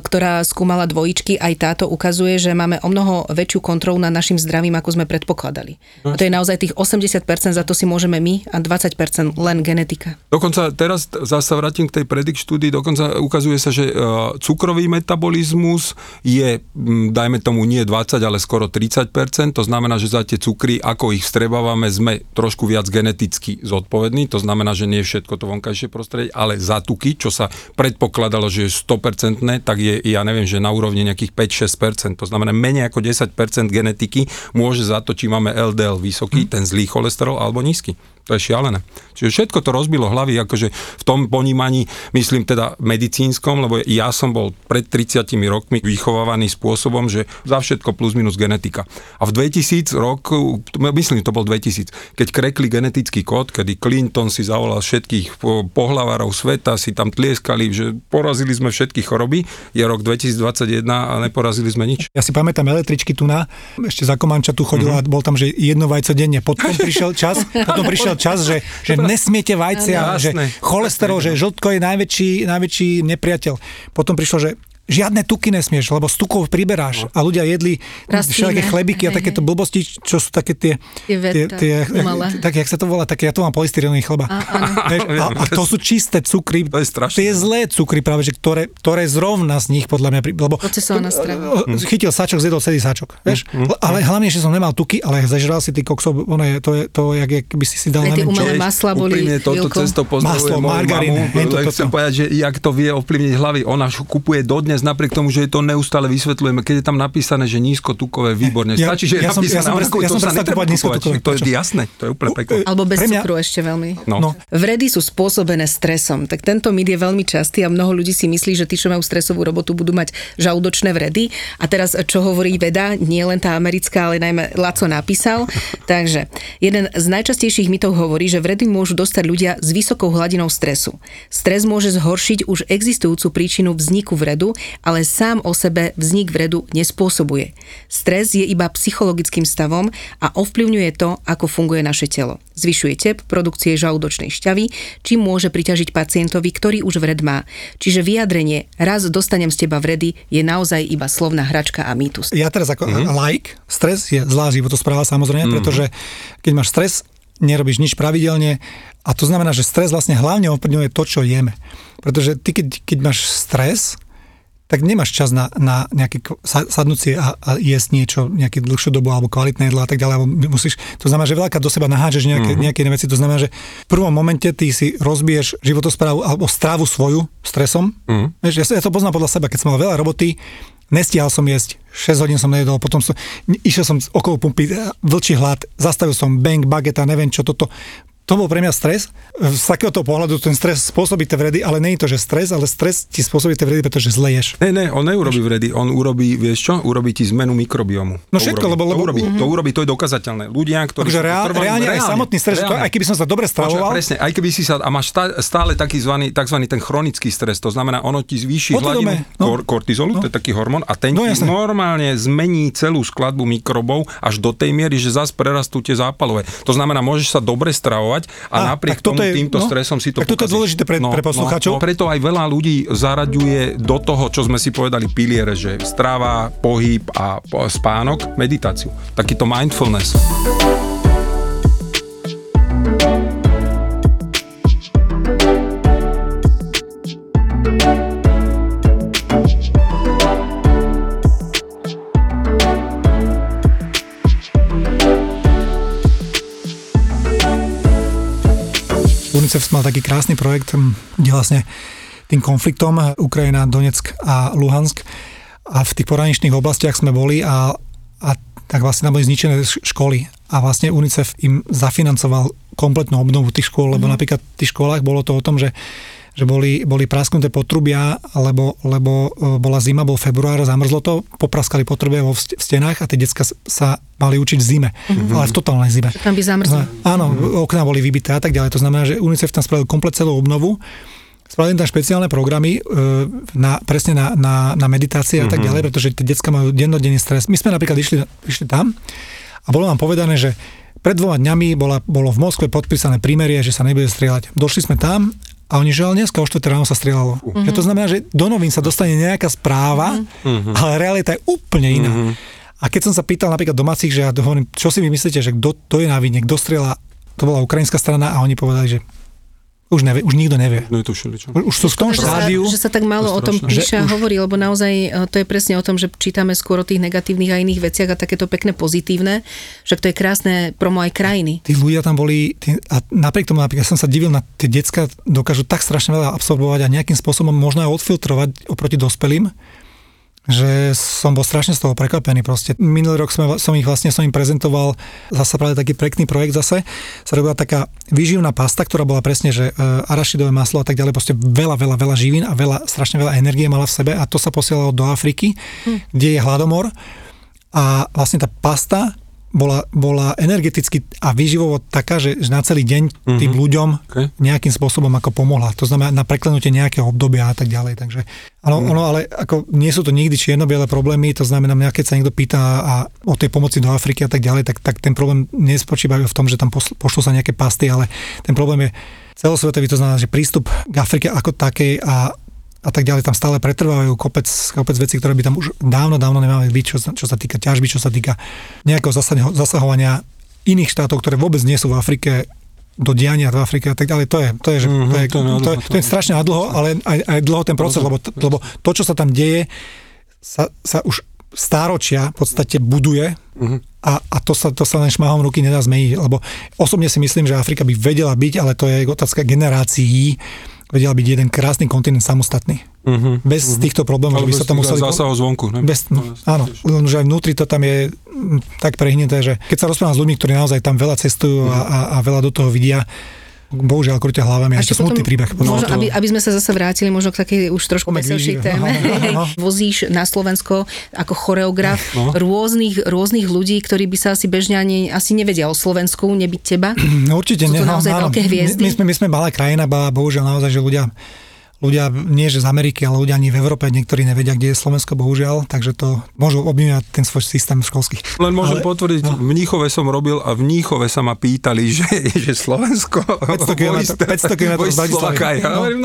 ktorá skúmala dvojičky, aj táto ukazuje, že máme omnoho väčšiu kontrolu nad našim zdravím, ako sme predpokladali. A to je naozaj tých osemdesiat percent, za to si môžeme my a dvadsať percent len genetika. Dokonca teraz zasa vrátim k tej predict štúdii, dokonca ukazuje sa, že cukrový metabolizmus je, dajme tomu nie dvadsať, ale skoro tridsať percent, to znamená, že za tie cukry, ako ich vstrebávame, sme trošku viac geneticky zodpovední, to znamená, že nie všetko to vonkajšie prostredie, ale za tuky, čo sa predpokladalo, že je sto percent, tak je, ja neviem, že na úrovni nejakých päť až šesť percent, to znamená menej ako desať percent genetiky môže za to, či máme el dé el vysoký, ten zlý cholesterol, alebo nízky. To je šialené. Čiže všetko to rozbilo hlavy, akože v tom ponímaní, myslím teda medicínskom, lebo ja som bol pred tridsiatimi rokmi vychovávaný spôsobom, že za všetko plus minus genetika. A v dvetisíc roku, myslím, to bol dvetisíc, keď krekli genetický kód, kedy Clinton si zavolal všetkých pohlavárov sveta, si tam tlieskali, že porazili sme všetky choroby, je rok dvetisíc dvadsaťjeden a neporazili sme nič. Ja si pamätám električky tu na, ešte za Komanča tu chodila, mm-hmm. bol tam, že jedno vajce denne, potom prišiel čas, potom prišiel čas, že, že nesmiete vajcia, no, že cholesterol, že žltko je najväčší, najväčší nepriateľ. Potom prišlo, že žiadne tuky nesmieš, lebo z tukov priberáš a ľudia jedli všelijaké chlebiky hej, a takéto blbosti, čo sú také tie, tie, tie tak jak sa to volá, také ja to mám polystyrenový chleba. A, a, a to sú čisté cukry, to je tie zlé cukry práve, že ktoré, ktoré zrovna z nich podľa mňa, lebo chytil sačok, zjedol celý sačok, vieš? Mm. Ale hlavne, že som nemal tuky, ale zažral si ty koksov, ono je, to je to, jak je, by si si dal na čo. Tie masla boli, toto cesto pozdravuje moju mamu, chcem povedať, že jak to vie ovplyvniť hlavy, ona kupuje dodnes napriek tomu, že je to neustále vysvetľujeme, keď je tam napísané, že nízkotukové, výborne. Ja, Stačí, že ja je napísané, ja som, ja som, ja som to sa netreba kupovať. To je jasné, to je úplne pekné. Alebo bez mňa... cukru ešte veľmi. No. No. Vredy sú spôsobené stresom. Tak tento mýd je veľmi častý a mnoho ľudí si myslí, že tí, čo majú stresovú robotu, budú mať žalúdočné vredy. A teraz, čo hovorí veda, nie len tá americká, ale najmä Laco napísal. Takže jeden z najčastejších mýtov hovorí, že vredy môžu dostať ľudia s vysokou hladinou stresu. Stres môže zhoršiť už existujúcu príčinu vzniku vredu, ale sám o sebe vznik vredu nespôsobuje. Stres je iba psychologickým stavom a ovplyvňuje to, ako funguje naše telo. Zvyšuje tep produkcie žalúdočnej šťavy, čím môže priťažiť pacientovi, ktorý už vred má. Čiže vyjadrenie raz dostanem z teba vredy je naozaj iba slovná hračka a mýtus. Ja teraz ako mm-hmm. laik, stres je zlá životospráva samozrejme, mm-hmm. pretože keď máš stres, nerobíš nič pravidelne a to znamená, že stres vlastne hlavne ovplyvňuje to, čo jeme. Pretože ty, keď, keď máš stres, tak nemáš čas na, na nejaké sadnúcie a, a jesť niečo, nejaké dlhšiu dobu alebo kvalitné jedlo a tak ďalej. Musíš, to znamená, že veľakrát do seba nahážeš nejaké, mm-hmm. nejaké veci. To znamená, že v prvom momente ty si rozbiješ životosprávu alebo strávu svoju stresom. Mm-hmm. Ja, ja to poznám podľa seba, keď som mal veľa roboty, nestihal som jesť, šesť hodín som nejedol, potom som, išiel som okolo pumpy, vlčí hlad, zastavil som bang, bageta, neviem čo toto. To bol pre mňa stres. Z takéhoto pohľadu ten stres spôsobí tie vredy, ale nie je to, že stres, ale stres ti spôsobí tie vredy, pretože zle ješ. Ne, ne, on neurobí vredy, on urobí, vieš čo, urobí ti zmenu mikrobiomu. No to všetko, urobí, lebo... lebo to, urobí, mm-hmm. to urobí, to je dokazateľné. Ľudia, ktorí... Takže reál, trvajú, reálne, reálne aj samotný stres, reálne. Aj keby som sa dobre stravoval... Počuva, presne, aj keby si sa... A máš stále takzvaný, takzvaný ten chronický stres, to znamená, ono ti zvýši hladinu no. kor, kortizolu, no. to je taký hormón, a ten no, ti normálne zmení celú skladbu mikrobov až do tej miery, že zas prerastú tie zápalové. To znamená, môžeš sa dobre stravovať a napriek a tomu je, týmto no, stresom si to pokazí. Tak toto je dôležité pre, no, pre poslucháčov. No, no, preto aj veľa ľudí zaraďuje do toho, čo sme si povedali piliere, že strava, pohyb a spánok, meditáciu. Takýto mindfulness. UNICEF mal taký krásny projekt, kde vlastne tým konfliktom Ukrajina, Donetsk a Luhansk a v tých poraničných oblastiach sme boli a, a tak vlastne tam boli zničené školy a vlastne UNICEF im zafinancoval kompletnú obnovu tých škôl, lebo mm. napríklad v tých školách bolo to o tom, že, že boli, boli prasknuté potrubia, lebo, lebo bola zima, bol február, zamrzlo to, popraskali potrubia vo stenách a tie decka sa mali učiť v zime, mm-hmm. ale v totálnej zime. Tam by zamrzlo. Áno, mm-hmm. okná boli vybité a tak ďalej. To znamená, že UNICEF tam spravil komplet celú obnovu, spravili tam špeciálne programy na, presne na, na, na meditácie mm-hmm. a tak ďalej, pretože tie decka majú dennodenný stres. My sme napríklad išli, išli tam a bolo nám povedané, že pred dvoma dňami bola, bolo v Moskve podpísané prímerie, že sa nebude strieľať. Došli sme tam a oni, že ale dneska o štvrtej ráno sa strieľalo. Mm-hmm. Že to znamená, že do novín sa dostane nejaká správa, mm-hmm. ale realita je úplne iná. Mm-hmm. A keď som sa pýtal napríklad domácich, že ja hovorím, čo si vy myslíte, že kto to je na vine, kto strieľa, to bola ukrajinská strana a oni povedali, že už nevie, už nikto nevie. No to všeličo. Už sú v tom štádiu. Že sa tak málo to o tom píše a hovorí, lebo naozaj to je presne o tom, že čítame skôr o tých negatívnych a iných veciach a takéto pekné pozitívne, však to je krásne promo aj krajiny. Tí ľudia tam boli tí, a napriek tomu napríklad som sa divil na tie decká, dokážu tak strašne veľa absorbovať a nejakým spôsobom možno aj odfiltrovať oproti dospelým. Že som bol strašne z toho prekvapený proste. Minulý rok sme, som ich vlastne som im prezentoval zase práve taký pekný projekt zase. Sa robila taká výživná pasta, ktorá bola presne, že arašidové maslo a tak ďalej, proste veľa, veľa, veľa živín a veľa, strašne veľa energie mala v sebe a to sa posielalo do Afriky, hm. kde je hladomor a vlastne tá pasta bola, bola energeticky a výživovo taká, že, že na celý deň mm-hmm. tým ľuďom okay. nejakým spôsobom ako pomohla. To znamená na preklenutie nejakého obdobia a tak ďalej. Takže, ano, mm. ono, ale ako nie sú to nikdy čierno-biele problémy, to znamená, mňa, keď sa niekto pýta a o tej pomoci do Afriky a tak ďalej, tak, tak ten problém nespočíva v tom, že tam pošlú sa nejaké pasty, ale ten problém je celosvetový, to znamená, že prístup k Afrike ako takej a a tak ďalej, tam stále pretrvávajú kopec, kopec vecí, ktoré by tam už dávno, dávno nemali byť, čo, čo sa týka ťažby, čo sa týka nejakého zasahovania iných štátov, ktoré vôbec nie sú v Afrike, do diania v Afrike a tak ďalej. To je, to je, to je, to je, to je, to je strašne dlho, ale aj, aj dlho ten proces, lebo, lebo to, čo sa tam deje, sa, sa už stáročia v podstate buduje a, a to, sa, to sa len šmahom ruky nedá zmeniť, lebo osobne si myslím, že Afrika by vedela byť, ale to je otázka generácií, vedela byť jeden krásny kontinent samostatný. Uh-huh, bez uh-huh. týchto problémov, že by sa to museli... zásahu zvonku. Bez, no, áno, že aj vnútri to tam je tak prehnuté, že keď sa rozprávam s ľuďmi, ktorí naozaj tam veľa cestujú uh-huh. a, a veľa do toho vidia, bohužiaľ, krúťa hlavami, ešte smutný príbeh. Možno, to... aby, aby sme sa zase vrátili možno k takej už trošku veselšej téme. No, no, no. Vozíš na Slovensko ako choreograf no, no. rôznych, rôznych ľudí, ktorí by sa asi bežne ani, asi nevedia o Slovensku, nebyť teba. No, určite. Sú to no, naozaj no, veľké hviezdy. My, my, sme, my sme malá krajina, bohužiaľ naozaj, že ľudia, ľudia nie že z Ameriky, ale ľudia ani v Európe, niektorí nevedia, kde je Slovensko, bohužiaľ, takže to môžu obmínať ten svoj systém školských. Len môžem ale, potvrdiť, no. v Mníchove som robil a v Mníchove sa ma pýtali, že, že Slovensko... päťsto kilometrov z Bratislavy. Ale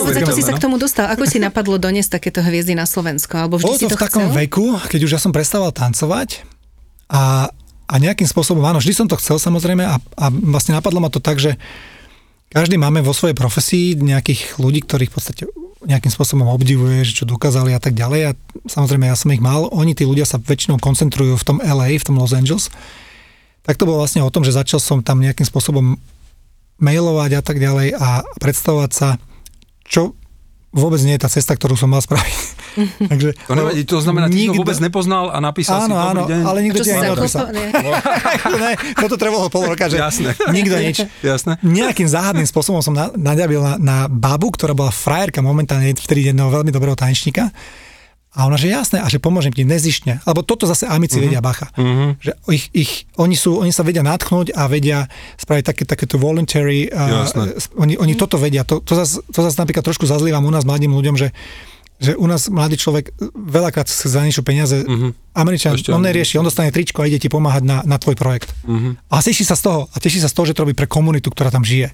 v podstate si sa k tomu dostal. Ako si napadlo doniesť takéto hviezdy na Slovensko? Alebo vždy bolo si to v takom chcel? Veku, keď už ja som prestával tancovať a, a nejakým spôsobom, áno, vždy som to chcel samozrejme a, a vlastne napadlo ma to tak, že každý máme vo svojej profesii nejakých ľudí, ktorých v podstate nejakým spôsobom obdivuje, že čo dokázali a tak ďalej. A samozrejme, ja som ich mal. Oni, tí ľudia sa väčšinou koncentrujú v tom el ej, v tom Los Angeles. Tak to bolo vlastne o tom, že začal som tam nejakým spôsobom mailovať a tak ďalej a predstavovať sa, čo vôbec nie je tá cesta, ktorú som mal spraviť. Takže, to, nevadí, to znamená, nikto... ty to vôbec nepoznal a napísal áno, si dobrý deň. Áno, ale nikto ti aj neodpísal. Toto trebalo pol roka, že jasné. Nikto nič. Jasné. Nejakým záhadným spôsobom som na, naďabil na, na babu, ktorá bola frajerka momentálne vtedy jedného veľmi dobrého tanečníka. A ona, že jasné, a že pomôžem ti nezišne. Lebo toto zase amici uh-huh. vedia bacha. Uh-huh. Že ich, ich, oni, sú, oni sa vedia natchnúť a vedia spraviť také, takéto voluntary. A, oni, oni toto vedia. To, to zase zas napríklad trošku zazlievam u nás mladým ľuďom, že, že u nás mladý človek veľakrát sa zaničú peniaze. Uh-huh. Američan, ešte on nerieši, on dostane tričko a ide ti pomáhať na, na tvoj projekt. Uh-huh. A teší sa z toho. A teší sa z toho, že to robí pre komunitu, ktorá tam žije.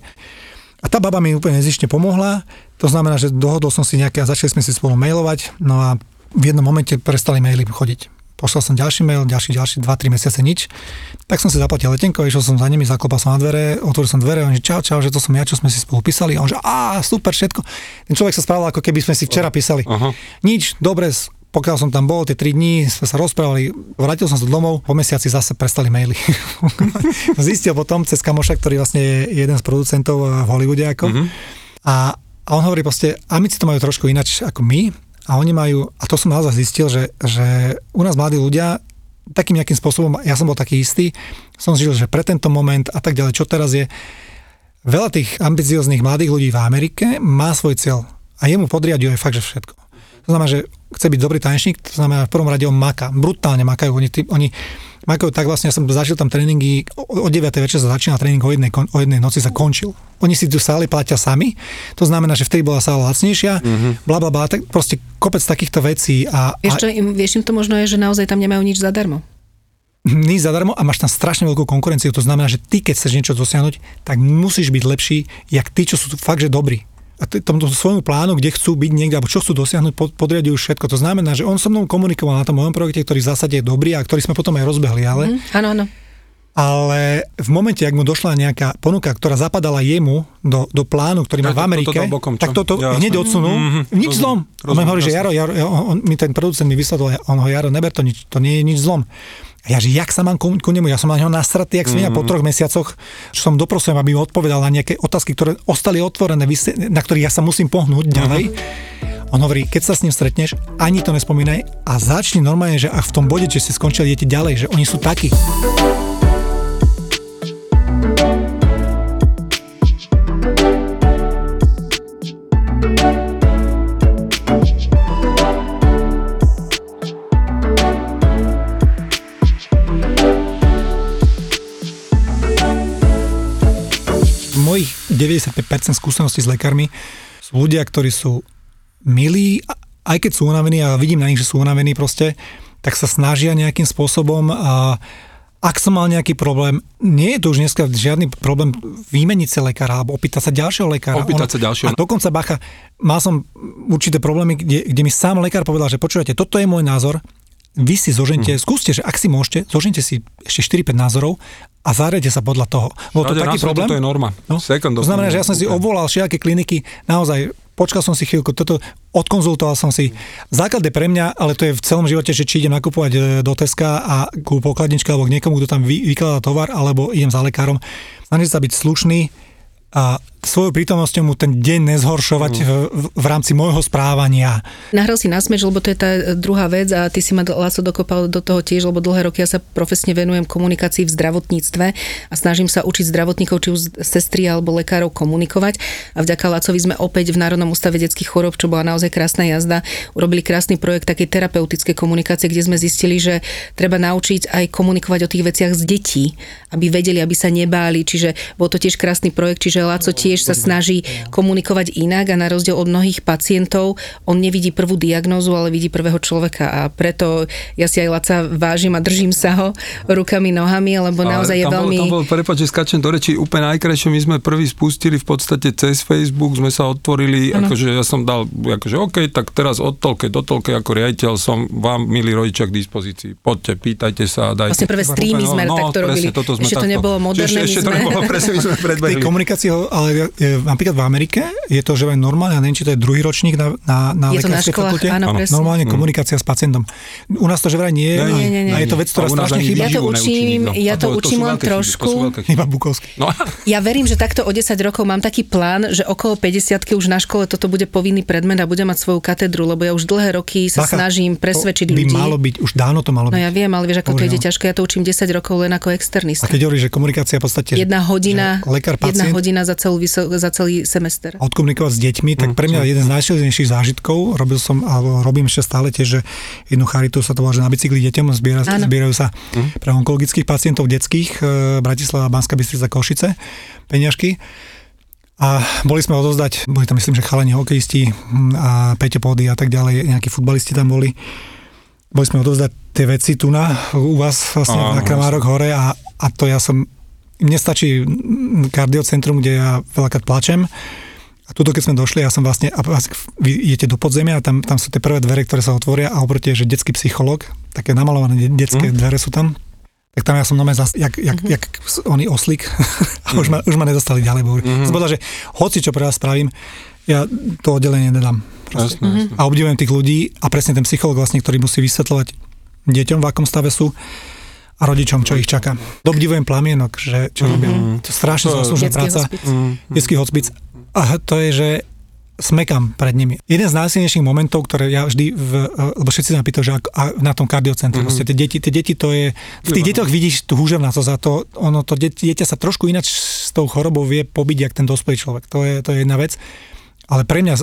A tá baba mi úplne nezišne pomohla. To znamená, že dohodol som si nejaké a začali sme si spolu mailovať. No a v jednom momente prestali maily chodiť. Poslal som ďalší mail, ďalší, ďalší, dva tri mesiace nič. Tak som si zaplatil letenko, išiel som za nimi, zaklopal som na dvere, otvoril som dvere, oni čau, čau, že to som ja, čo sme si spolu písali. A on že, á, super, všetko. Ten človek sa správal, ako keby sme si včera písali. Aha. Nič, dobre, pokiaľ som tam bol, tie tri dní sme sa rozprávali, vrátil som sa domov, po mesiaci zase prestali maily. Zistil potom cez kamoša, ktorý vlastne je jeden z producentov v Hollywoode ako. Mm-hmm. A, a on hovorí proste, amici to majú trošku inač ako my. A oni majú, a to som naozaj zistil, že, že u nás mladí ľudia takým nejakým spôsobom, ja som bol taký istý, som žil, že pre tento moment a tak ďalej, čo teraz je, veľa tých ambicióznych mladých ľudí v Amerike má svoj cieľ a jemu podriaďuje fakt, že všetko. To znamená, že chce byť dobrý tanečník, to znamená, v prvom rade on maká, brutálne makajú, oni, oni makajú tak vlastne, ja som začal tam tréningy, o deviatej večer sa začínal tréning, o jednej, o jednej noci sa končil. Oni si tu sály platia sami, to znamená, že vtedy bola sála lacnejšia, mm-hmm. bla, bla, bla, tak proste kopec takýchto vecí. A, vieš, čo im, vieš, im to možno je, že naozaj tam nemajú nič zadarmo? Nič zadarmo a máš tam strašne veľkú konkurenciu, to znamená, že ty, keď chceš niečo dosiahnuť, tak musíš byť lepší, jak tí, čo sú fakt, že dobrí. A tomu svojmu plánu, kde chcú byť niekde, alebo čo chcú dosiahnuť, podriadujú všetko. To znamená, že on so mnou komunikoval na tom mojom projekte, ktorý v zásade je dobrý a ktorý sme potom aj rozbehli, ale... Mm, áno, áno. Ale v momente, ak mu došla nejaká ponuka, ktorá zapadala jemu do, do plánu, ktorý má v Amerike, to, to, to bokom, tak toto to hneď odsunul. Mm-hmm. Nič rozum, zlom. Rozum, on hovorí, že Jaro, Jaro on, on, ten producent mi vysvetlil, on ho Jaro, neber to nič, to nie je nič zlom. A ja, že jak sa mám ku nemu, ja som na neho nasratý, jak mm-hmm. som ja po troch mesiacoch, že som doprosujem, aby mi odpovedal na nejaké otázky, ktoré ostali otvorené, na ktorých ja sa musím pohnúť ďalej. Mm-hmm. On hovorí, keď sa s ním stretneš, ani to nespomínaj a začni normálne, že ak v tom bode, že si skončil, idete ďalej, že oni sú takí. Mojich deväťdesiatpäť percent skúseností s lekármi sú ľudia, ktorí sú milí, aj keď sú unavení a vidím na nich, že sú unavení proste, tak sa snažia nejakým spôsobom a, a ak som mal nejaký problém, nie je to už dneska žiadny problém vymeniť sa lekára alebo opýtať sa ďalšieho lekára. Opýtať sa ďalšieho. A dokonca bacha, mal som určité problémy, kde, kde mi sám lekár povedal, že počúvate, toto je môj názor, vy si zožente, hmm. skúste, že ak si môžete, zožente si ešte štyri päť názorov a zárejte sa podľa toho. Bol to no, taký problém? To je norma. No? To znamená, že ja som si obvolal všetky kliniky, naozaj počkal som si chvíľku, toto odkonzultoval som si. Základ je pre mňa, ale to je v celom živote, že či idem nakupovať do Teska a ku pokladničke alebo k niekomu, kto tam vykladá tovar, alebo idem za lekárom. Snažiť sa byť slušný a svojou prítomnosťou mu ten deň nezhoršovať mm. v, v, v rámci môjho správania. Nahral si nasmeč, lebo to je tá druhá vec a ty si ma, Laco, dokopal do toho tiež, lebo dlhé roky ja sa profesne venujem komunikácii v zdravotníctve a snažím sa učiť zdravotníkov, či už sestry alebo lekárov komunikovať. A vďaka Lacovi sme opäť v Národnom ústave detských chorôb, čo bola naozaj krásna jazda, urobili krásny projekt takej terapeutickej komunikácie, kde sme zistili, že treba naučiť aj komunikovať o tých veciach s detí, aby vedeli, aby sa nebáli, čiže bol to tiež krásny projekt, čiže Laco tiež sa snaží komunikovať inak a na rozdiel od mnohých pacientov, on nevidí prvú diagnózu, ale vidí prvého človeka a preto ja si aj Laca vážim a držím sa ho rukami, nohami, lebo naozaj je veľmi... Bol, tam bol, prepáč, že skáčem do reči, úplne najkrajšie, my sme prvý spustili v podstate cez Facebook, sme sa otvorili, ano. Akože ja som dal, akože OK, tak teraz od toľkej do toľkej ako riaditeľ som vám, milí rodičia, k dispozícii. Poďte, pýtajte sa, dajte. Vlastne prvé streamy sme no, takto robili, ešte to nebolo moderné, ešte to nebolo, presne my sme predbehli. Napríklad v Amerike je to, že aj normálne, ja neviem, či to je druhý ročník na, na, na lekárskej fakulte, áno, normálne komunikácia s pacientom. U nás to že vraj nie je, nie, nie, nie, nie. A je to vec, ktorá strašne chýba. Ja to učím, ja to, to učím len trošku. Iba Bukovský. No. Ja verím, že takto o desať rokov mám taký plán, že okolo päťdesiatky už na škole toto bude povinný predmet a budem mať svoju katedru, lebo ja už dlhé roky sa Bacha, snažím presvedčiť ľudí. To by malo byť, už dávno to malo byť. No ja viem, ale vieš, ako to je ťažké, ja to učím desať rokov len ako externista. A keď hovoríš, že komunikácia v podstate jedna hodina, jedna hodina za celú za celý semester. Odkomunikovať s deťmi, tak pre mňa jeden z najsilnejších zážitkov, robil som, alebo robím ešte stále tiež, že jednu charitu sa to volá, že na bicykli deťom zbiera, zbierajú sa mm. pre onkologických pacientov detských, Bratislava, Banská Bystrica, Košice, peniažky. A boli sme odozdať, boli tam myslím, že chalani hokejisti a Peťo Pódy a tak ďalej, nejakí futbalisti tam boli. Boli sme odozdať tie veci tu na, u vás vlastne a, na Kramárok hore a, a to ja som mne stačí kardiocentrum, kde ja veľakrát plačem. A tuto, keď sme došli, ja som vlastne, a vy idete do podzemia a tam, tam sú tie prvé dvere, ktoré sa otvoria a oproti je, že detský psychológ, také namalované detské mm. dvere sú tam. Tak tam ja som nome zas, jak, jak, mm-hmm. jak oný oslík. A už ma, už ma nedostali ďalej. Mm-hmm. Som povedal, že hoci čo pre vás spravím, ja to oddelenie nedám. Jasne, jasne. A obdivujem tých ľudí a presne ten psychológ vlastne, ktorý musí vysvetľovať deťom, v akom stave sú, a rodičom, čo ich čaká. Obdivujem plamienok, že čo robia. Mm-hmm. To strašne záslužná práca. Detský hospic. A to je, že smekam pred nimi. Jeden z najsilnejších momentov, ktoré ja vždy, v, lebo všetci sa ma pýtajú, že na tom kardiocentru, mm-hmm. vlastne tie deti, tie deti to je, v tých deťoch vidíš tú húževnacosť za to, ono to dieťa sa trošku ináč s tou chorobou vie pobiť, jak ten dospelý človek. To je, to je jedna vec. Ale pre mňa,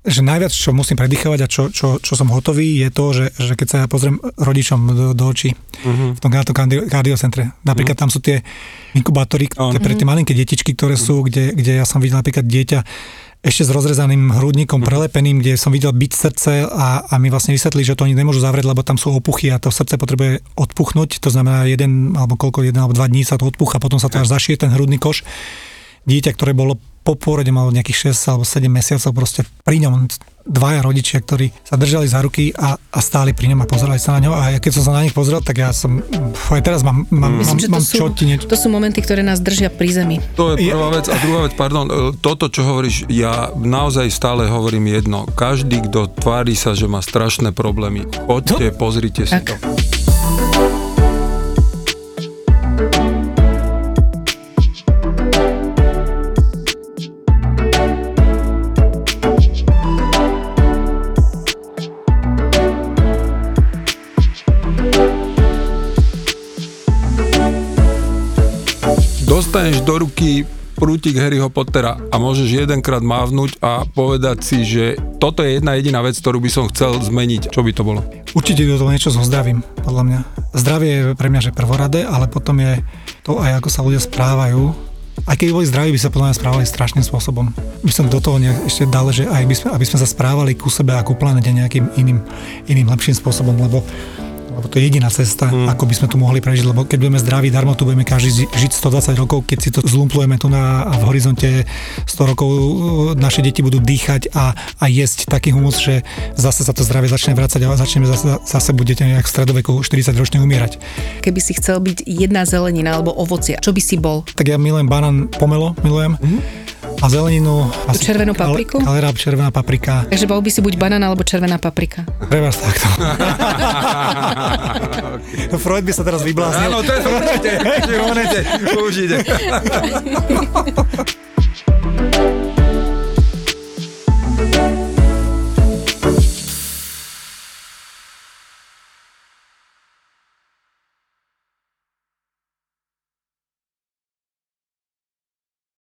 že najviac, čo musím predýchavať a čo, čo, čo som hotový, je to, že, že keď sa ja pozriem rodičom do, do očí uh-huh. v tom kardiocentre. Napríklad uh-huh. tam sú tie inkubátory uh-huh. pre tie malinké detičky, ktoré sú, kde, kde ja som videl napríklad dieťa ešte s rozrezaným hrudníkom, prelepeným, kde som videl byť srdce a, a mi vlastne vysvetlili, že to oni nemôžu zavrieť, lebo tam sú opuchy a to srdce potrebuje odpuchnúť, to znamená jeden alebo koľko, jeden alebo dva dní sa to odpucha, potom sa to až zašije ten hrudný koš. Dieťa, ktoré bolo po pôrode, malo nejakých šesť alebo sedem mesiacov, proste pri ňom dvaja rodičia, ktorí sa držali za ruky a, a stáli pri ňom a pozerali sa na ňo. A keď som sa na nich pozrel, tak ja som aj teraz mám, mám, Myslím, mám, mám čo ti niečo. To sú momenty, ktoré nás držia pri zemi. To je prvá vec. A druhá vec, pardon, toto, čo hovoríš, ja naozaj stále hovorím jedno. Každý, kto tvári sa, že má strašné problémy, poďte, no? Pozrite si tak. To. Dostaneš do ruky prútik Harryho Pottera a môžeš jedenkrát mávnuť a povedať si, že toto je jedna jediná vec, ktorú by som chcel zmeniť. Čo by to bolo? Určite do toho niečo so zdravím, podľa mňa. Zdravie je pre mňa, že prvoradé, ale potom je to aj ako sa ľudia správajú. Aj keď boli zdraví, by sa podľa mňa správali strašným spôsobom. By som do toho ešte dal, že aj by sme, aby sme sa správali ku sebe a ku planete nejakým iným, iným lepším spôsobom, lebo lebo to je jediná cesta, mm. ako by sme to mohli prežiť, lebo keď budeme zdraví, darmo tu budeme každý žiť stodvadsať rokov, keď si to zlumplujeme tu na a v horizonte sto rokov naše deti budú dýchať a, a jesť taký humus, že zase sa to zdravie začne vracať a začneme zase, zase budete nejak v stredoveku štyridsaťročne umierať. Keby si chcel byť jedna zelenina alebo ovocie, čo by si bol? Tak ja milujem banán, pomelo milujem. Mm-hmm. A zeleninu... A červenú papriku? Kalera, červená paprika. Takže bol by si buď banán, alebo červená paprika. Treba sa takto. Okay. Freud by sa teraz vybláznil. Áno, to je to, určite. Určite.